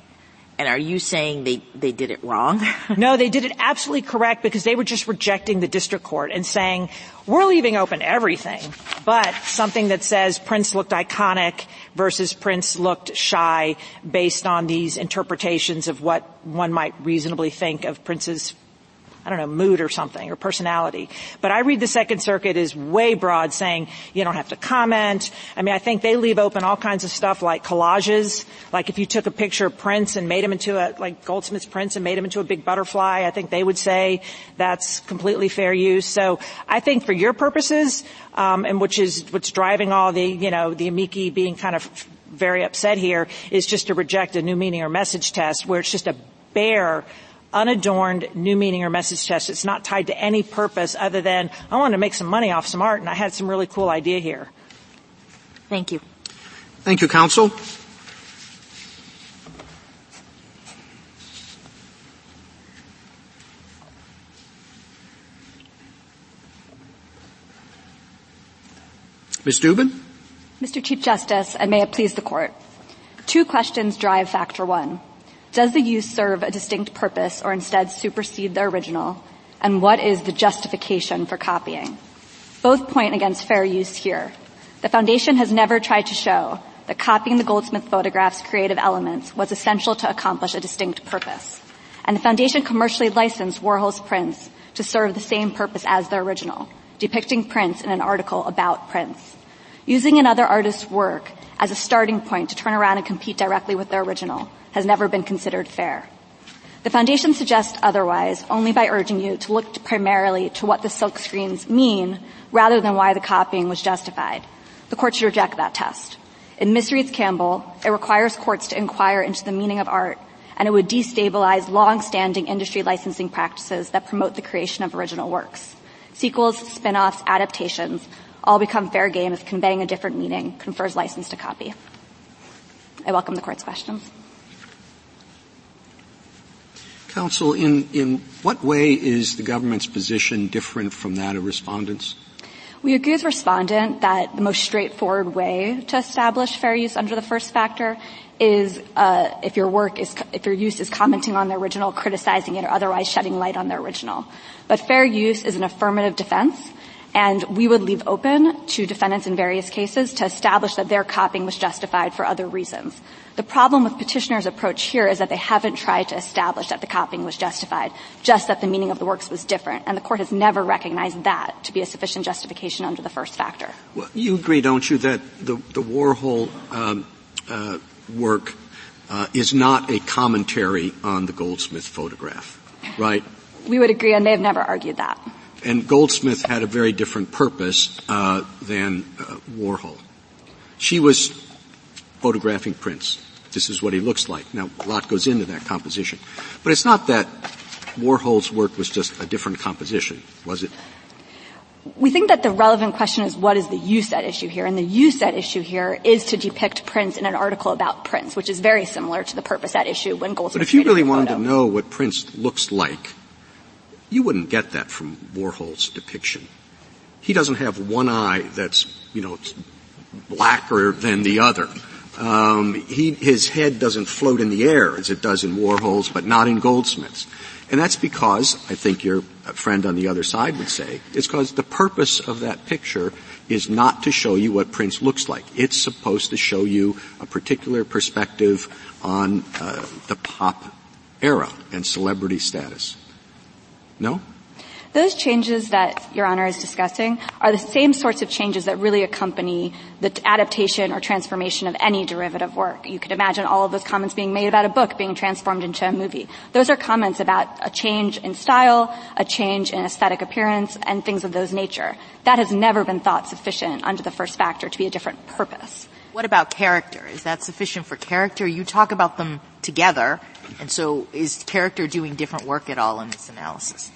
and are you saying they did it wrong? No, they did it absolutely correct because they were just rejecting the district court and saying, we're leaving open everything, but something that says Prince looked iconic versus Prince looked shy based on these interpretations of what one might reasonably think of Prince's mood or something, or personality. But I read the Second Circuit as way broad, saying you don't have to comment. I think they leave open all kinds of stuff like collages, like if you took a picture of Prince and made him into Goldsmith's Prince and made him into a big butterfly, I think they would say that's completely fair use. So I think for your purposes, and which is what's driving all the amici being kind of very upset here, is just to reject a new meaning or message test where it's just a bare, unadorned new meaning or message test. It's not tied to any purpose other than I want to make some money off some art, and I had some really cool idea here. Thank you. Thank you, counsel. Ms. Dubin? Mr. Chief Justice, and may it please the Court, two questions drive factor one. Does the use serve a distinct purpose or instead supersede the original? And what is the justification for copying? Both point against fair use here. The Foundation has never tried to show that copying the Goldsmith photograph's creative elements was essential to accomplish a distinct purpose. And the Foundation commercially licensed Warhol's prints to serve the same purpose as the original, depicting Prince in an article about Prince. Using another artist's work as a starting point to turn around and compete directly with their original has never been considered fair. The Foundation suggests otherwise only by urging you to look primarily to what the silkscreens mean rather than why the copying was justified. The Court should reject that test. It misreads Campbell, it requires courts to inquire into the meaning of art, and it would destabilize long-standing industry licensing practices that promote the creation of original works. Sequels, spin-offs, adaptations all become fair game if conveying a different meaning confers license to copy. I welcome the Court's questions. Counsel, in what way is the government's position different from that of respondents? We agree with respondent that the most straightforward way to establish fair use under the first factor is if your use is commenting on the original, criticizing it, or otherwise shedding light on the original. But fair use is an affirmative defense, and we would leave open to defendants in various cases to establish that their copying was justified for other reasons. The problem with petitioner's approach here is that they haven't tried to establish that the copying was justified, just that the meaning of the works was different, and the Court has never recognized that to be a sufficient justification under the first factor. Well, you agree, don't you, that the Warhol work is not a commentary on the Goldsmith photograph, right? We would agree, and they have never argued that. And Goldsmith had a very different purpose than Warhol. She was photographing Prince. This is what he looks like. Now, a lot goes into that composition. But it's not that Warhol's work was just a different composition, was it? We think that the relevant question is, what is the use at issue here? And the use at issue here is to depict Prince in an article about Prince, which is very similar to the purpose at issue when Goldsmith. But if you really wanted to know what Prince looks like, you wouldn't get that from Warhol's depiction. He doesn't have one eye that's, blacker than the other. His head doesn't float in the air as it does in Warhol's, but not in Goldsmith's. And that's because, I think your friend on the other side would say, it's because the purpose of that picture is not to show you what Prince looks like. It's supposed to show you a particular perspective on the pop era and celebrity status. No? Those changes that Your Honor is discussing are the same sorts of changes that really accompany the adaptation or transformation of any derivative work. You could imagine all of those comments being made about a book being transformed into a movie. Those are comments about a change in style, a change in aesthetic appearance, and things of those nature. That has never been thought sufficient under the first factor to be a different purpose. What about character? Is that sufficient for character? You talk about them together, and so is character doing different work at all in this analysis?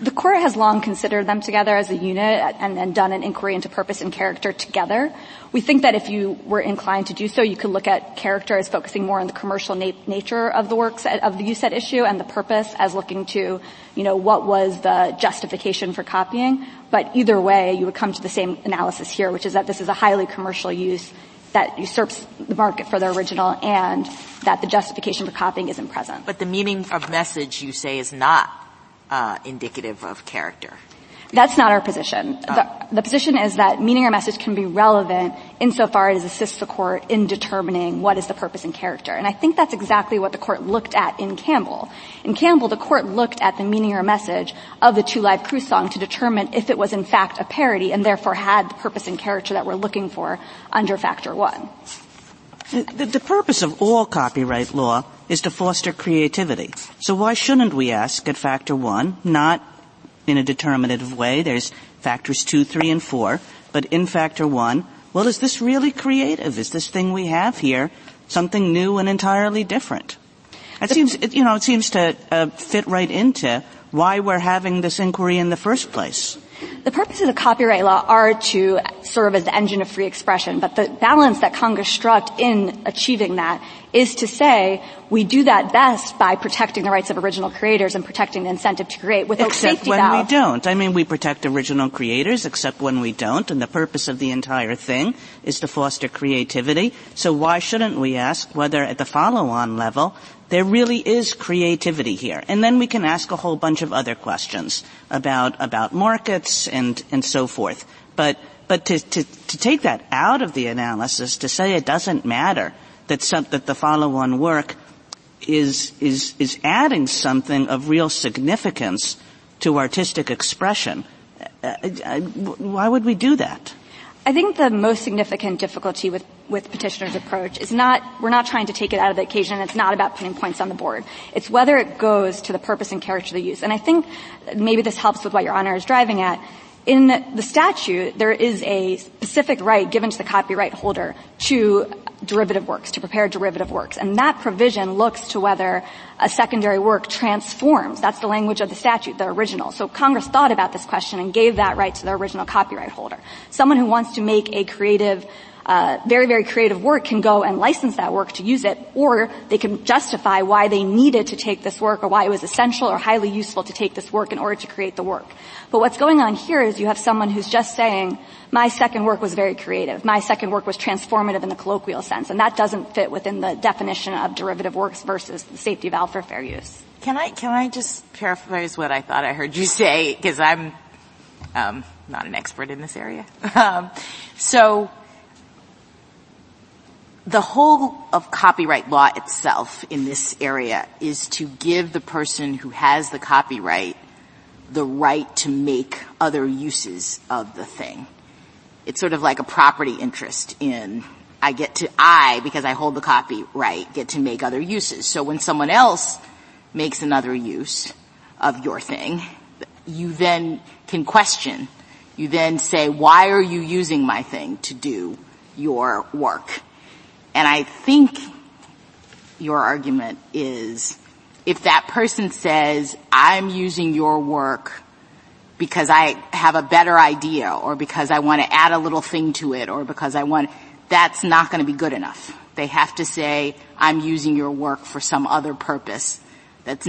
The court has long considered them together as a unit and done an inquiry into purpose and character together. We think that if you were inclined to do so, you could look at character as focusing more on the commercial nature of the works, of the use at issue, and the purpose as looking to, what was the justification for copying. But either way, you would come to the same analysis here, which is that this is a highly commercial use that usurps the market for the original and that the justification for copying isn't present. But the meaning of message, you say, is not indicative of character. That's not our position. The position is that meaning or message can be relevant insofar as it assists the court in determining what is the purpose and character. And I think that's exactly what the court looked at in Campbell. In Campbell, the court looked at the meaning or message of the Two Live Crew song to determine if it was in fact a parody and therefore had the purpose and character that we're looking for under Factor 1. The purpose of all copyright law is to foster creativity. So why shouldn't we ask at Factor 1, not in a determinative way, there's Factors 2, 3, and 4, but in Factor 1, well, is this really creative? Is this thing we have here something new and entirely different? It seems to fit right into why we're having this inquiry in the first place. The purposes of copyright law are to serve as the engine of free expression, but the balance that Congress struck in achieving that is to say we do that best by protecting the rights of original creators and protecting the incentive to create with a safety valve. Except when we don't. I mean, we protect original creators except when we don't, and the purpose of the entire thing is to foster creativity. So why shouldn't we ask whether at the follow-on level there really is creativity here? And then we can ask a whole bunch of other questions about markets and so forth. But to take that out of the analysis, to say it doesn't matter that the follow-on work is adding something of real significance to artistic expression, why would we do that? I think the most significant difficulty with petitioner's approach is we're not trying to take it out of the occasion. It's not about putting points on the board. It's whether it goes to the purpose and character of the use. And I think maybe this helps with what Your Honor is driving at. In the statute, there is a specific right given to the copyright holder to derivative works, to prepare derivative works. And that provision looks to whether a secondary work transforms. That's the language of the statute, the original. So Congress thought about this question and gave that right to the original copyright holder. Someone who wants to make a creative, very, very creative work can go and license that work to use it, or they can justify why they needed to take this work or why it was essential or highly useful to take this work in order to create the work. But what's going on here is you have someone who's just saying, my second work was very creative. My second work was transformative in the colloquial sense, and that doesn't fit within the definition of derivative works versus the safety valve for fair use. Can I just paraphrase what I thought I heard you say, because I'm not an expert in this area. So the whole of copyright law itself in this area is to give the person who has the copyright the right to make other uses of the thing. It's sort of like a property interest in because I hold the copyright, get to make other uses. So when someone else makes another use of your thing, you then can question. You then say, why are you using my thing to do your work? And I think your argument is if that person says, I'm using your work because I have a better idea or because I want to add a little thing to it or because I want, that's not going to be good enough. They have to say, I'm using your work for some other purpose that's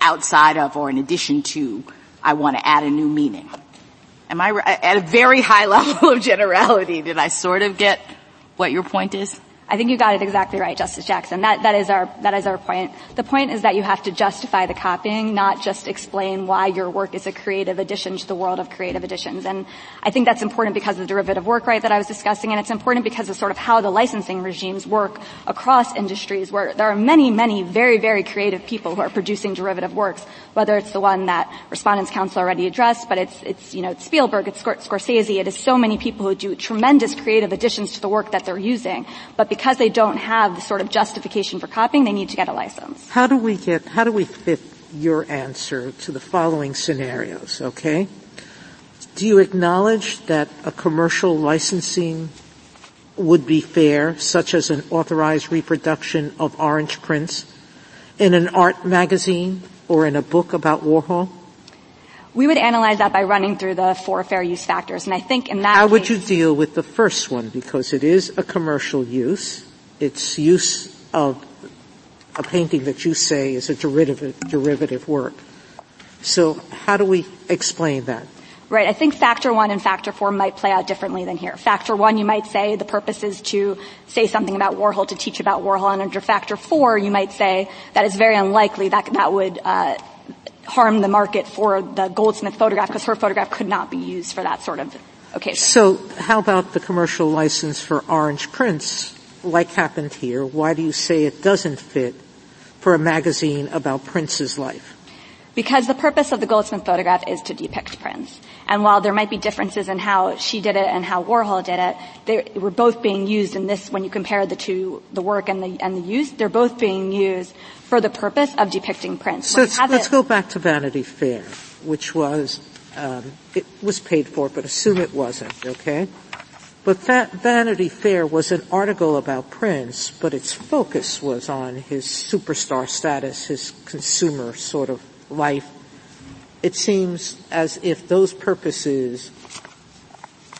outside of or in addition to, I want to add a new meaning. Am I at a very high level of generality? Did I sort of get what your point is? I think you got it exactly right, Justice Jackson. That is our point. The point is that you have to justify the copying, not just explain why your work is a creative addition to the world of creative additions. And I think that's important because of the derivative work right that I was discussing, and it's important because of sort of how the licensing regimes work across industries where there are many, many very, very creative people who are producing derivative works, whether it's the one that Respondents' Council already addressed, but it's Spielberg, it's Scorsese, it is so many people who do tremendous creative additions to the work that they're using. But because they don't have the sort of justification for copying, they need to get a license. How do we fit your answer to the following scenarios, okay? Do you acknowledge that a commercial licensing would be fair, such as an authorized reproduction of Orange Prince in an art magazine or in a book about Warhol? We would analyze that by running through the four fair use factors, and I think in that case, would you deal with the first one? Because it is a commercial use. It's use of a painting that you say is a derivative work. So how do we explain that? Right. I think factor one and factor four might play out differently than here. Factor one, you might say the purpose is to say something about Warhol, to teach about Warhol, and under factor four, you might say that it's very unlikely that would harm the market for the Goldsmith photograph because her photograph could not be used for that sort of occasion. So how about the commercial license for Orange Prince, like happened here? Why do you say it doesn't fit for a magazine about Prince's life? Because the purpose of the Goldsmith photograph is to depict Prince. And while there might be differences in how she did it and how Warhol did it, they were both being used in this, when you compare the two, the work and the use, they're both being used for the purpose of depicting Prince. So let's go back to Vanity Fair, which was, it was paid for, but assume it wasn't, okay? But that Vanity Fair was an article about Prince, but its focus was on his superstar status, his consumer sort of life. It seems as if those purposes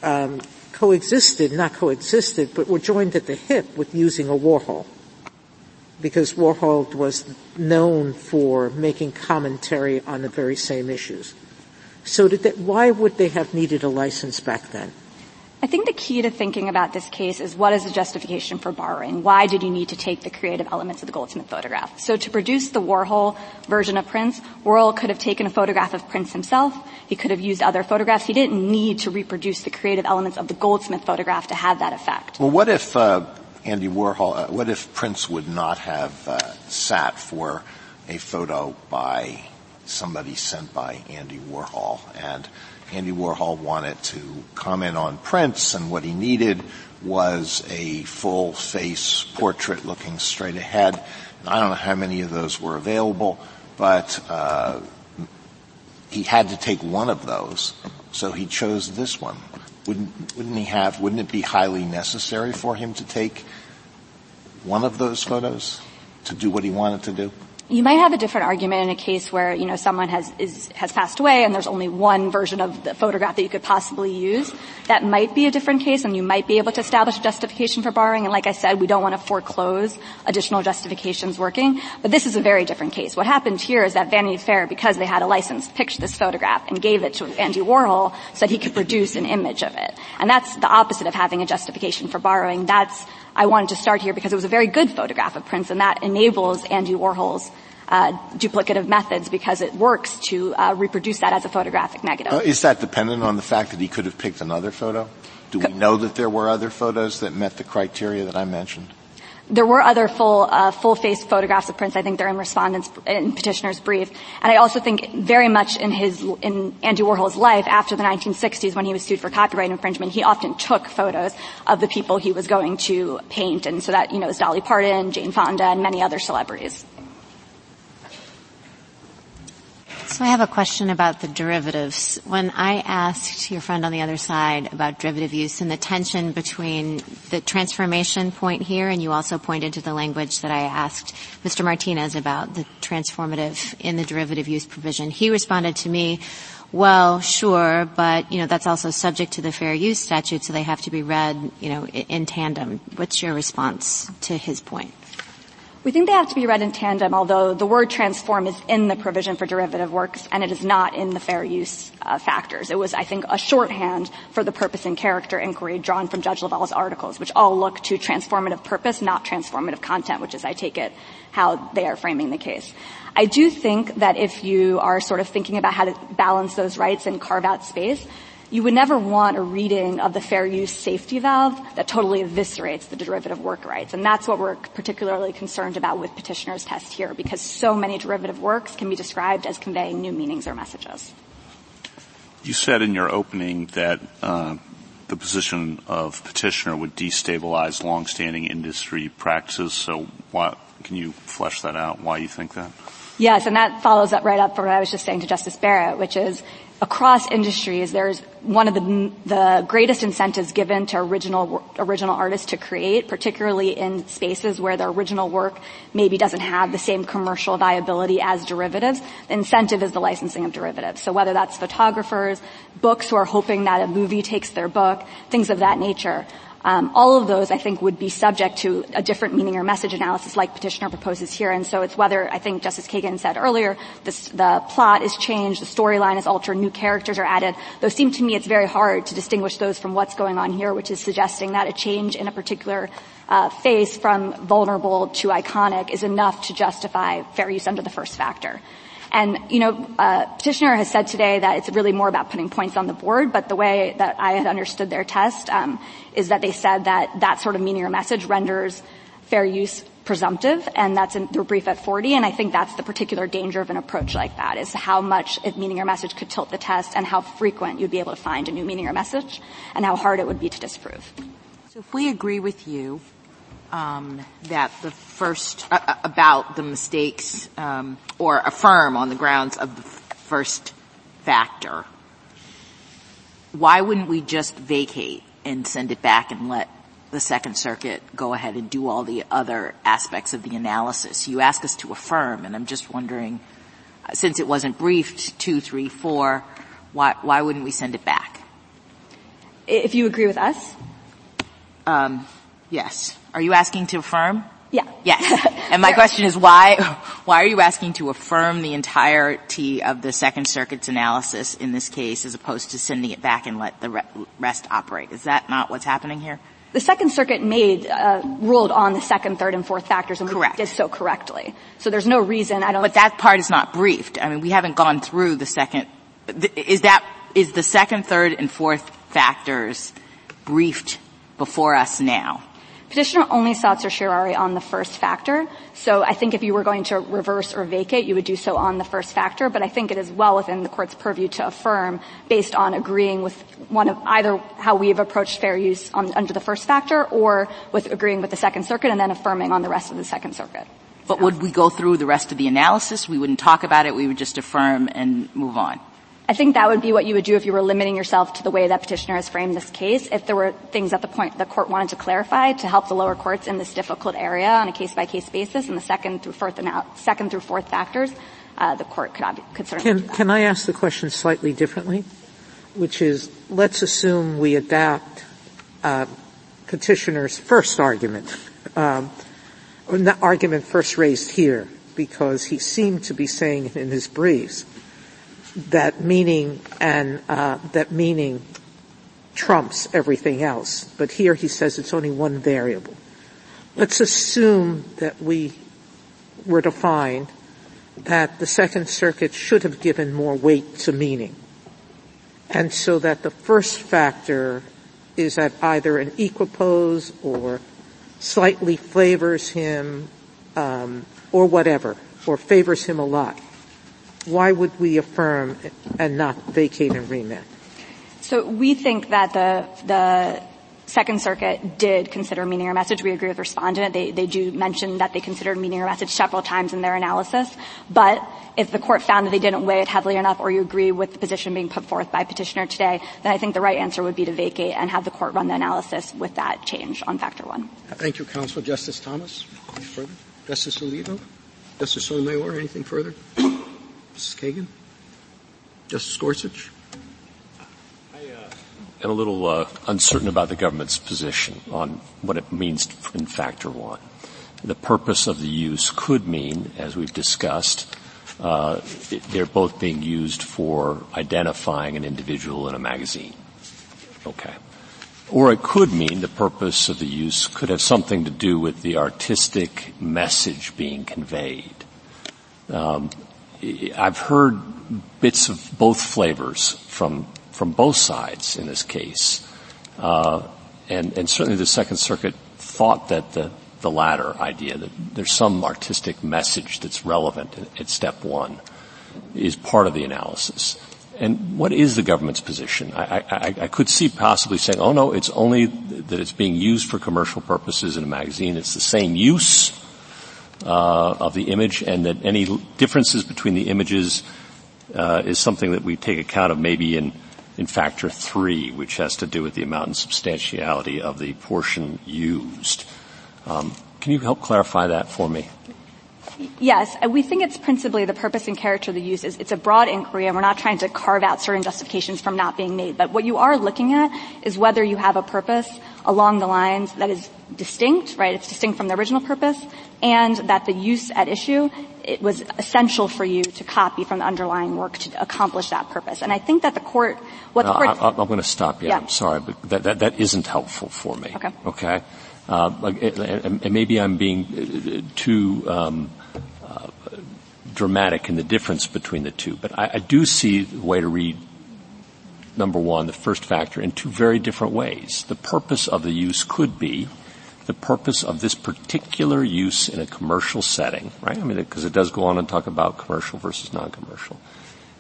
not coexisted, but were joined at the hip with using a Warhol, because Warhol was known for making commentary on the very same issues. So why would they have needed a license back then? I think the key to thinking about this case is, what is the justification for borrowing? Why did you need to take the creative elements of the Goldsmith photograph? So to produce the Warhol version of Prince, Warhol could have taken a photograph of Prince himself. He could have used other photographs. He didn't need to reproduce the creative elements of the Goldsmith photograph to have that effect. Well, what if Andy Warhol, what if Prince would not have sat for a photo by somebody sent by Andy Warhol, and Andy Warhol wanted to comment on Prince, and what he needed was a full-face portrait looking straight ahead. And I don't know how many of those were available, but he had to take one of those, so he chose this one. Wouldn't it be highly necessary for him to take one of those photos to do what he wanted to do? You might have a different argument in a case where, you know, someone has passed away and there's only one version of the photograph that you could possibly use. That might be a different case, and you might be able to establish a justification for borrowing. And like I said, we don't want to foreclose additional justifications working. But this is a very different case. What happened here is that Vanity Fair, because they had a license, picked this photograph and gave it to Andy Warhol so that he could produce an image of it. And that's the opposite of having a justification for borrowing. I wanted to start here because it was a very good photograph of Prince, and that enables Andy Warhol's duplicative methods because it works to reproduce that as a photographic negative. Is that dependent on the fact that he could have picked another photo? Do we know that there were other photos that met the criteria that I mentioned? There were other full-face photographs of Prince. I think they're in Respondent's, in Petitioner's brief. And I also think very much in Andy Warhol's life after the 1960s, when he was sued for copyright infringement, he often took photos of the people he was going to paint. And so that, you know, is Dolly Parton, Jane Fonda, and many other celebrities. So I have a question about the derivatives. When I asked your friend on the other side about derivative use and the tension between the transformation point here, and you also pointed to the language that I asked Mr. Martinez about, the transformative in the derivative use provision, he responded to me, well, sure, but, that's also subject to the fair use statute, so they have to be read, in tandem. What's your response to his point? We think they have to be read in tandem, although the word transform is in the provision for derivative works, and it is not in the fair use factors. It was, I think, a shorthand for the purpose and character inquiry drawn from Judge Leval's articles, which all look to transformative purpose, not transformative content, which is, I take it, how they are framing the case. I do think that if you are sort of thinking about how to balance those rights and carve out space, you would never want a reading of the fair use safety valve that totally eviscerates the derivative work rights. And that's what we're particularly concerned about with petitioner's test here, because so many derivative works can be described as conveying new meanings or messages. You said in your opening that the position of petitioner would destabilize longstanding industry practices. So why, can you flesh that out, why you think that? Yes, and that follows up right up from what I was just saying to Justice Barrett, which is across industries, there's one of the greatest incentives given to original artists to create, particularly in spaces where their original work maybe doesn't have the same commercial viability as derivatives. The incentive is the licensing of derivatives. So whether that's photographers, books who are hoping that a movie takes their book, things of that nature. All of those, I think, would be subject to a different meaning or message analysis like petitioner proposes here. And so it's whether, I think Justice Kagan said earlier, the plot is changed, the storyline is altered, new characters are added. Those seem to me it's very hard to distinguish those from what's going on here, which is suggesting that a change in a particular phase from vulnerable to iconic is enough to justify fair use under the first factor. And, petitioner has said today that it's really more about putting points on the board, but the way that I had understood their test is that they said that sort of meaning or message renders fair use presumptive, and that's in their brief at 40, and I think that's the particular danger of an approach like that, is how much meaning or message could tilt the test and how frequent you'd be able to find a new meaning or message and how hard it would be to disprove. So if we agree with you that the first about the mistakes or affirm on the grounds of the first factor, why wouldn't we just vacate and send it back and let the Second Circuit go ahead and do all the other aspects of the analysis? You ask us to affirm, and I'm just wondering, since it wasn't briefed 2, 3, 4, why wouldn't we send it back? If you agree with us? Yes. Are you asking to affirm? Yeah. Yes. And my question is why are you asking to affirm the entirety of the Second Circuit's analysis in this case as opposed to sending it back and let the rest operate? Is that not what's happening here? The Second Circuit ruled on the second, third, and fourth factors, and we did so correctly. So there's no reason But that part is not briefed. I mean, we haven't gone through the second. Is the second, third, and fourth factors briefed before us now? Petitioner only sought certiorari on the first factor, so I think if you were going to reverse or vacate, you would do so on the first factor, but I think it is well within the Court's purview to affirm based on agreeing with one of either how we have approached fair use under the first factor or with agreeing with the Second Circuit and then affirming on the rest of the Second Circuit. But would we go through the rest of the analysis? We wouldn't talk about it. We would just affirm and move on. I think that would be what you would do if you were limiting yourself to the way that petitioner has framed this case. If there were things at the point the Court wanted to clarify to help the lower courts in this difficult area on a case-by-case basis in the second through fourth factors, the Court could certainly do that. Can I ask the question slightly differently, which is let's assume we adopt petitioner's first argument, or the argument first raised here, because he seemed to be saying in his briefs that meaning and that meaning trumps everything else. But here he says it's only one variable. Let's assume that we were to find that the Second Circuit should have given more weight to meaning, and so that the first factor is at either an equipoise or slightly favors him or whatever, or favors him a lot. Why would we affirm and not vacate and remand? So we think that the Second Circuit did consider meaning or message. We agree with respondent. They do mention that they considered meaning or message several times in their analysis. But if the court found that they didn't weigh it heavily enough, or you agree with the position being put forth by petitioner today, then I think the right answer would be to vacate and have the court run the analysis with that change on factor one. Thank you, counsel. Justice Thomas, any further? Justice Alito? Justice Sotomayor, anything further? Justice Kagan? Justice Gorsuch? I'm a little uncertain about the government's position on what it means in factor one. The purpose of the use could mean, as we've discussed, they're both being used for identifying an individual in a magazine. Okay. Or it could mean the purpose of the use could have something to do with the artistic message being conveyed. I've heard bits of both flavors from both sides in this case. And certainly the Second Circuit thought that the latter idea, that there's some artistic message that's relevant at step one, is part of the analysis. And what is the government's position? I could see possibly saying, oh, no, it's only that it's being used for commercial purposes in a magazine. It's the same use of the image, and that any differences between the images is something that we take account of maybe in factor three, which has to do with the amount and substantiality of the portion used. Can you help clarify that for me? Yes. We think it's principally the purpose and character of the use. It's a broad inquiry, and we're not trying to carve out certain justifications from not being made. But what you are looking at is whether you have a purpose along the lines that is distinct, right? It's distinct from the original purpose, and that the use at issue, it was essential for you to copy from the underlying work to accomplish that purpose. And I think that the court, I'm going to stop you. Yeah. I'm sorry, but that isn't helpful for me. Okay. And maybe I'm being too dramatic in the difference between the two, but I do see the way to read number one, the first factor, in two very different ways. The purpose of the use could be the purpose of this particular use in a commercial setting, right? I mean, because it does go on and talk about commercial versus non-commercial.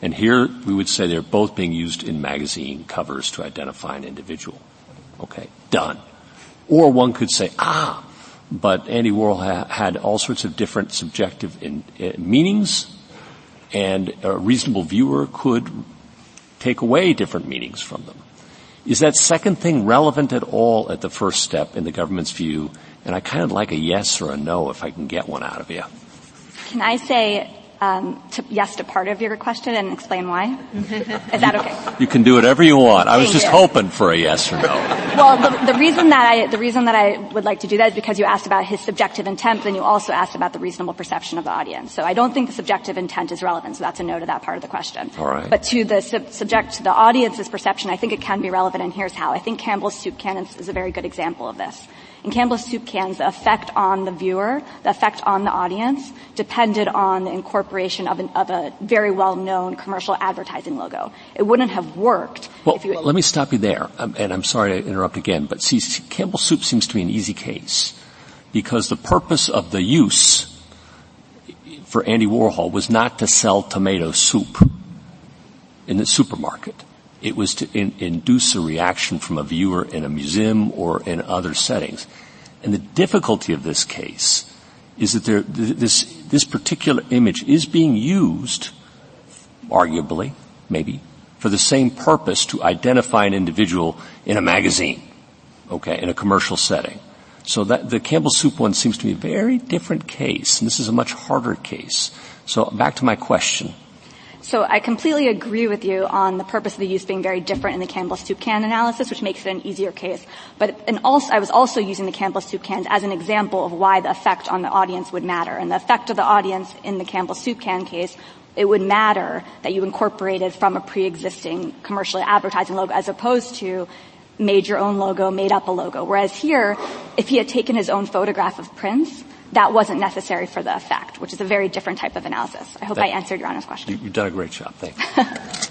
And here we would say they're both being used in magazine covers to identify an individual. Okay, done. Or one could say, but Andy Warhol had all sorts of different subjective meanings, and a reasonable viewer could take away different meanings from them. Is that second thing relevant at all at the first step in the government's view? And I kind of like a yes or a no if I can get one out of you. Can I say yes to part of your question and explain why? Is that okay? You can do whatever you want. I was just hoping for a yes or no. Well, the reason that I would like to do that is because you asked about his subjective intent, and you also asked about the reasonable perception of the audience. So I don't think the subjective intent is relevant, so that's a no to that part of the question. All right. But to the subject to the audience's perception, I think it can be relevant, and here's how. I think Campbell's soup can is a very good example of this. In Campbell's soup cans, the effect on the viewer, the effect on the audience, depended on the incorporation of a very well-known commercial advertising logo. It wouldn't have worked. Well, let me stop you there, and I'm sorry to interrupt again, but see, Campbell's soup seems to be an easy case because the purpose of the use for Andy Warhol was not to sell tomato soup in the supermarket. It was to induce a reaction from a viewer in a museum or in other settings. And the difficulty of this case is that this particular image is being used, arguably, maybe, for the same purpose to identify an individual in a magazine, okay, in a commercial setting. So that the Campbell Soup one seems to be a very different case, and this is a much harder case. So back to my question. So I completely agree with you on the purpose of the use being very different in the Campbell soup can analysis, which makes it an easier case. But I was also using the Campbell soup cans as an example of why the effect on the audience would matter. And the effect of the audience in the Campbell soup can case, it would matter that you incorporated from a pre-existing commercial advertising logo as opposed to made your own logo, made up a logo. Whereas here, if he had taken his own photograph of Prince, that wasn't necessary for the effect, which is a very different type of analysis. I hope I answered Your Honor's question. You've done a great job. Thanks.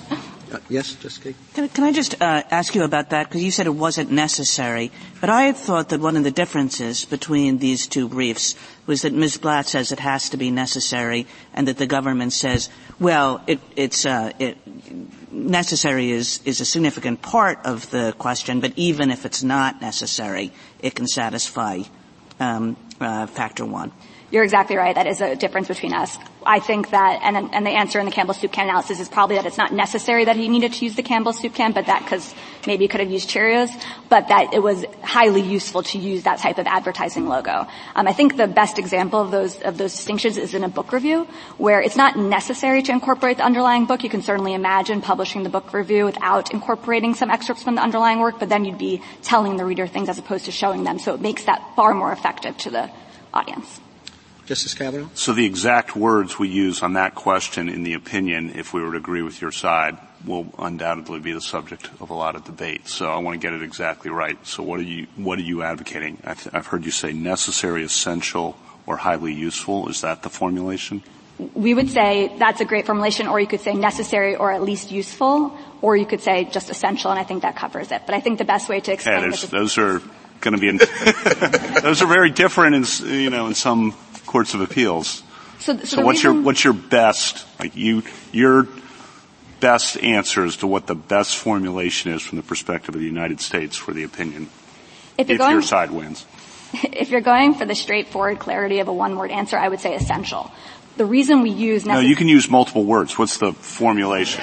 Yes, Jessica? Can I just ask you about that? Because you said it wasn't necessary. But I had thought that one of the differences between these two briefs was that Ms. Blatt says it has to be necessary and that the government says, well, it, it's necessary is a significant part of the question, but even if it's not necessary, it can satisfy factor one. You're exactly right. That is a difference between us. I think that, and the answer in the Campbell soup can analysis is probably that it's not necessary that he needed to use the Campbell soup can, but that because maybe he could have used Cheerios, but that it was highly useful to use that type of advertising logo. I think the best example of those distinctions is in a book review, where it's not necessary to incorporate the underlying book. You can certainly imagine publishing the book review without incorporating some excerpts from the underlying work, but then you'd be telling the reader things as opposed to showing them. So it makes that far more effective to the audience. Justice Kavanaugh? So the exact words we use on that question in the opinion, if we were to agree with your side, will undoubtedly be the subject of a lot of debate. So I want to get it exactly right. So what are you advocating? I've heard you say necessary, essential, or highly useful. Is that the formulation? We would say that's a great formulation, or you could say necessary or at least useful, or you could say just essential, and I think that covers it. But I think the best way to explain this is those are going to be those are very different in, you know, in some courts of appeals. So what's your best, like your best answer as to what the best formulation is from the perspective of the United States for the opinion, if your side wins? If you're going for the straightforward clarity of a one-word answer, I would say essential. The reason we use necessary... No, you can use multiple words. What's the formulation?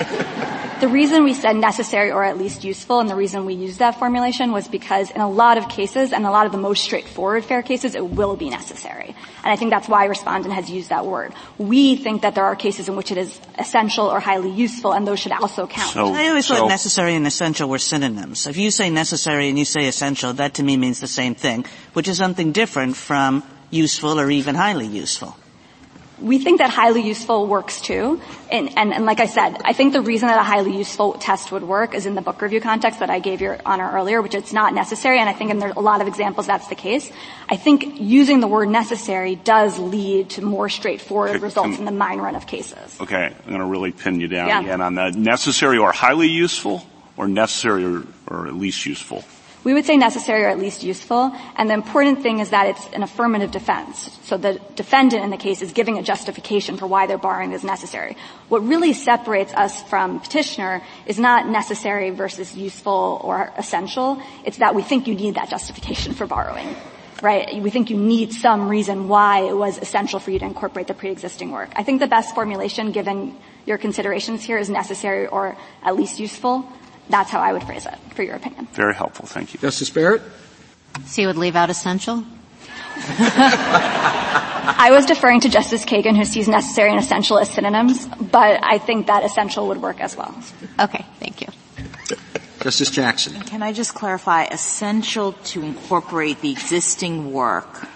The reason we said necessary or at least useful and the reason we used that formulation was because in a lot of cases and a lot of the most straightforward fair cases, it will be necessary. And I think that's why Respondent has used that word. We think that there are cases in which it is essential or highly useful, and those should also count. I always thought necessary and essential were synonyms. So if you say necessary and you say essential, that to me means the same thing, which is something different from useful or even highly useful. We think that highly useful works too. And like I said, I think the reason that a highly useful test would work is in the book review context that I gave Your Honor earlier, which it's not necessary. And I think in a lot of examples that's the case. I think using the word necessary does lead to more straightforward results in the mine run of cases. Okay. I'm going to really pin you down again on the necessary or highly useful, or necessary or at least useful. We would say necessary or at least useful, and the important thing is that it's an affirmative defense. So the defendant in the case is giving a justification for why they're borrowing is necessary. What really separates us from petitioner is not necessary versus useful or essential. It's that we think you need that justification for borrowing, right? We think you need some reason why it was essential for you to incorporate the pre-existing work. I think the best formulation given your considerations here is necessary or at least useful. That's how I would phrase it, for your opinion. Very helpful. Thank you. Justice Barrett? So you would leave out essential? I was deferring to Justice Kagan, who sees necessary and essential as synonyms, but I think that essential would work as well. Okay. Thank you. Justice Jackson? Can I just clarify, essential to incorporate the existing work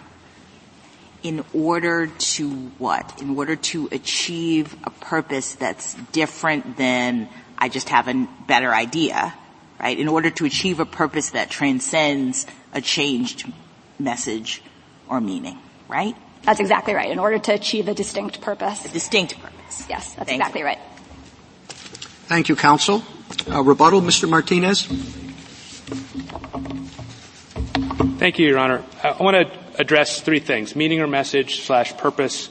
in order to what? In order to achieve a purpose that's different than I just have a better idea, right? In order to achieve a purpose that transcends a changed message or meaning, right? That's exactly right. In order to achieve a distinct purpose. A distinct purpose. Yes, that's exactly right. Thank you, counsel. Rebuttal, Mr. Martinez. Thank you, Your Honor. I want to address three things: meaning or message / purpose,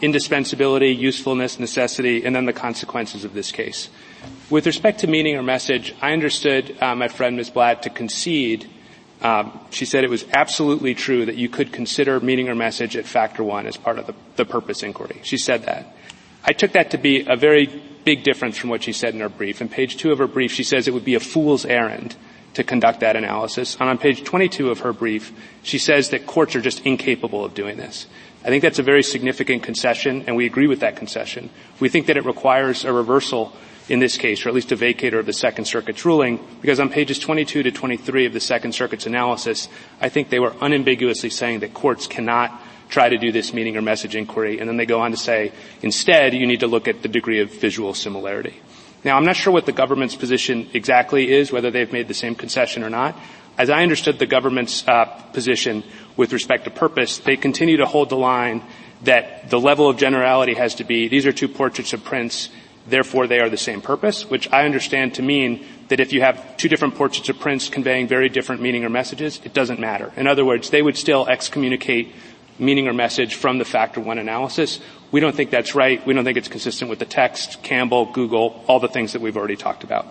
indispensability, usefulness, necessity, and then the consequences of this case. With respect to meaning or message, I understood my friend Ms. Blatt to concede. She said it was absolutely true that you could consider meaning or message at factor one as part of the purpose inquiry. She said that. I took that to be a very big difference from what she said in her brief. In page 2 of her brief, she says it would be a fool's errand to conduct that analysis. And on page 22 of her brief, she says that courts are just incapable of doing this. I think that's a very significant concession, and we agree with that concession. We think that it requires a reversal in this case, or at least a vacater of the Second Circuit's ruling, because on pages 22 to 23 of the Second Circuit's analysis, I think they were unambiguously saying that courts cannot try to do this meaning or message inquiry, and then they go on to say, instead, you need to look at the degree of visual similarity. Now, I'm not sure what the government's position exactly is, whether they've made the same concession or not. As I understood the government's position with respect to purpose, they continue to hold the line that the level of generality has to be, these are two portraits of Prince, therefore, they are the same purpose, which I understand to mean that if you have two different portraits of Prince conveying very different meaning or messages, it doesn't matter. In other words, they would still excommunicate meaning or message from the Factor 1 analysis. We don't think that's right. We don't think it's consistent with the text, Campbell, Google, all the things that we've already talked about.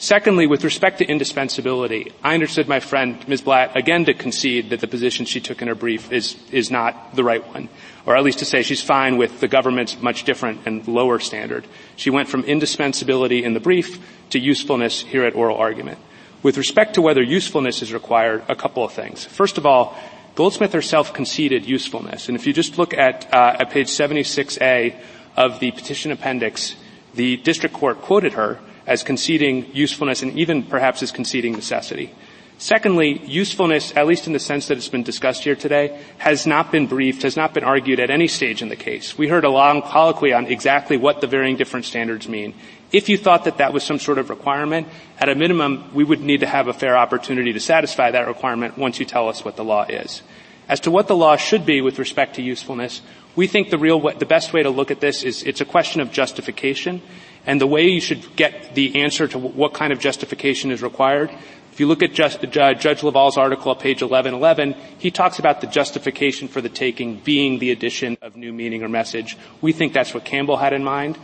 Secondly, with respect to indispensability, I understood my friend, Ms. Blatt, again to concede that the position she took in her brief is not the right one, or at least to say she's fine with the government's much different and lower standard. She went from indispensability in the brief to usefulness here at oral argument. With respect to whether usefulness is required, a couple of things. First of all, Goldsmith herself conceded usefulness. And if you just look at page 76A of the petition appendix, the district court quoted her as conceding usefulness and even perhaps as conceding necessity. Secondly, usefulness, at least in the sense that it's been discussed here today, has not been briefed, has not been argued at any stage in the case. We heard a long colloquy on exactly what the varying different standards mean. If you thought that that was some sort of requirement, at a minimum, we would need to have a fair opportunity to satisfy that requirement once you tell us what the law is. As to what the law should be with respect to usefulness, we think the best way to look at this is it's a question of justification. And the way you should get the answer to what kind of justification is required, if you look at Judge Leval's article at page 1111, he talks about the justification for the taking being the addition of new meaning or message. We think that's what Campbell had in mind.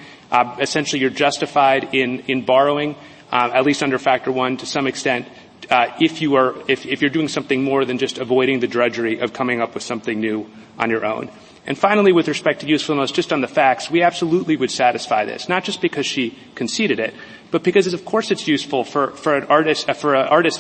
Essentially, you're justified in borrowing, at least under Factor 1 to some extent, if you're doing something more than just avoiding the drudgery of coming up with something new on your own. And finally, with respect to usefulness, just on the facts, we absolutely would satisfy this, not just because she conceded it, but because, of course, it's useful for an artist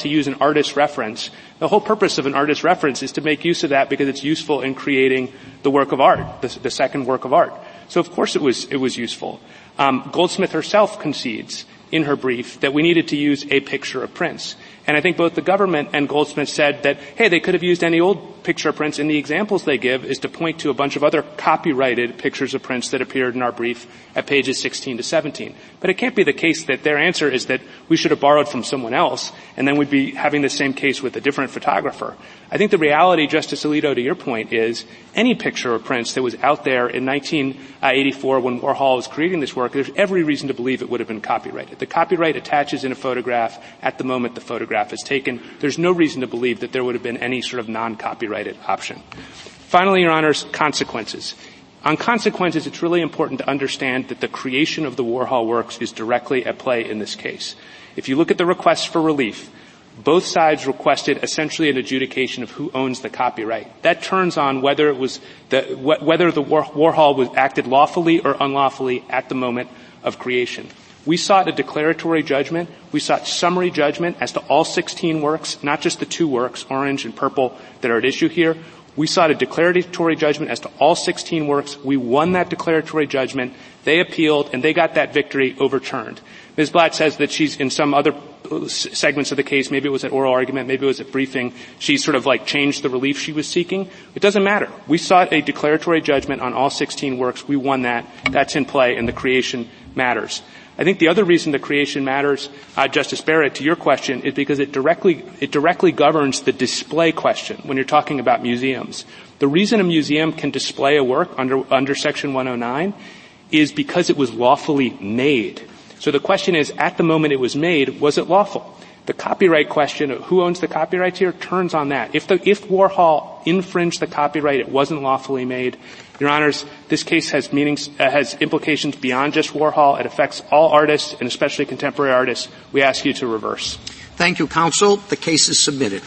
to use an artist reference. The whole purpose of an artist reference is to make use of that because it's useful in creating the work of art, the second work of art. So, of course, it was useful. Goldsmith herself concedes in her brief that we needed to use a picture of Prince. And I think both the government and Goldsmith said that, hey, they could have used any old picture of Prince, and the examples they give is to point to a bunch of other copyrighted pictures of Prince that appeared in our brief at pages 16 to 17. But it can't be the case that their answer is that we should have borrowed from someone else, and then we'd be having the same case with a different photographer. I think the reality, Justice Alito, to your point, is any picture of Prince that was out there in 1984 when Warhol was creating this work, there's every reason to believe it would have been copyrighted. The copyright attaches in a photograph at the moment the photograph is taken. There's no reason to believe that there would have been any sort of non-copyrighted option. Finally, Your Honors, consequences. On consequences, it's really important to understand that the creation of the Warhol works is directly at play in this case. If you look at the request for relief, both sides requested essentially an adjudication of who owns the copyright. That turns on whether it was whether the Warhol was acted lawfully or unlawfully at the moment of creation. We sought a declaratory judgment. We sought summary judgment as to all 16 works, not just the two works, orange and purple, that are at issue here. We sought a declaratory judgment as to all 16 works. We won that declaratory judgment. They appealed, and they got that victory overturned. Ms. Blatt says that she's in some other segments of the case, maybe it was at oral argument, maybe it was at briefing, she sort of like changed the relief she was seeking. It doesn't matter. We sought a declaratory judgment on all 16 works. We won that. That's in play, and the creation matters. I think the other reason the creation matters, Justice Barrett, to your question, is because it directly governs the display question when you're talking about museums. The reason a museum can display a work under Section 109 is because it was lawfully made. So the question is, at the moment it was made, was it lawful? The copyright question of who owns the copyrights here turns on that. If Warhol infringed the copyright, it wasn't lawfully made. Your Honors, this case has meanings, has implications beyond just Warhol. It affects all artists, and especially contemporary artists. We ask you to reverse. Thank you, Counsel. The case is submitted.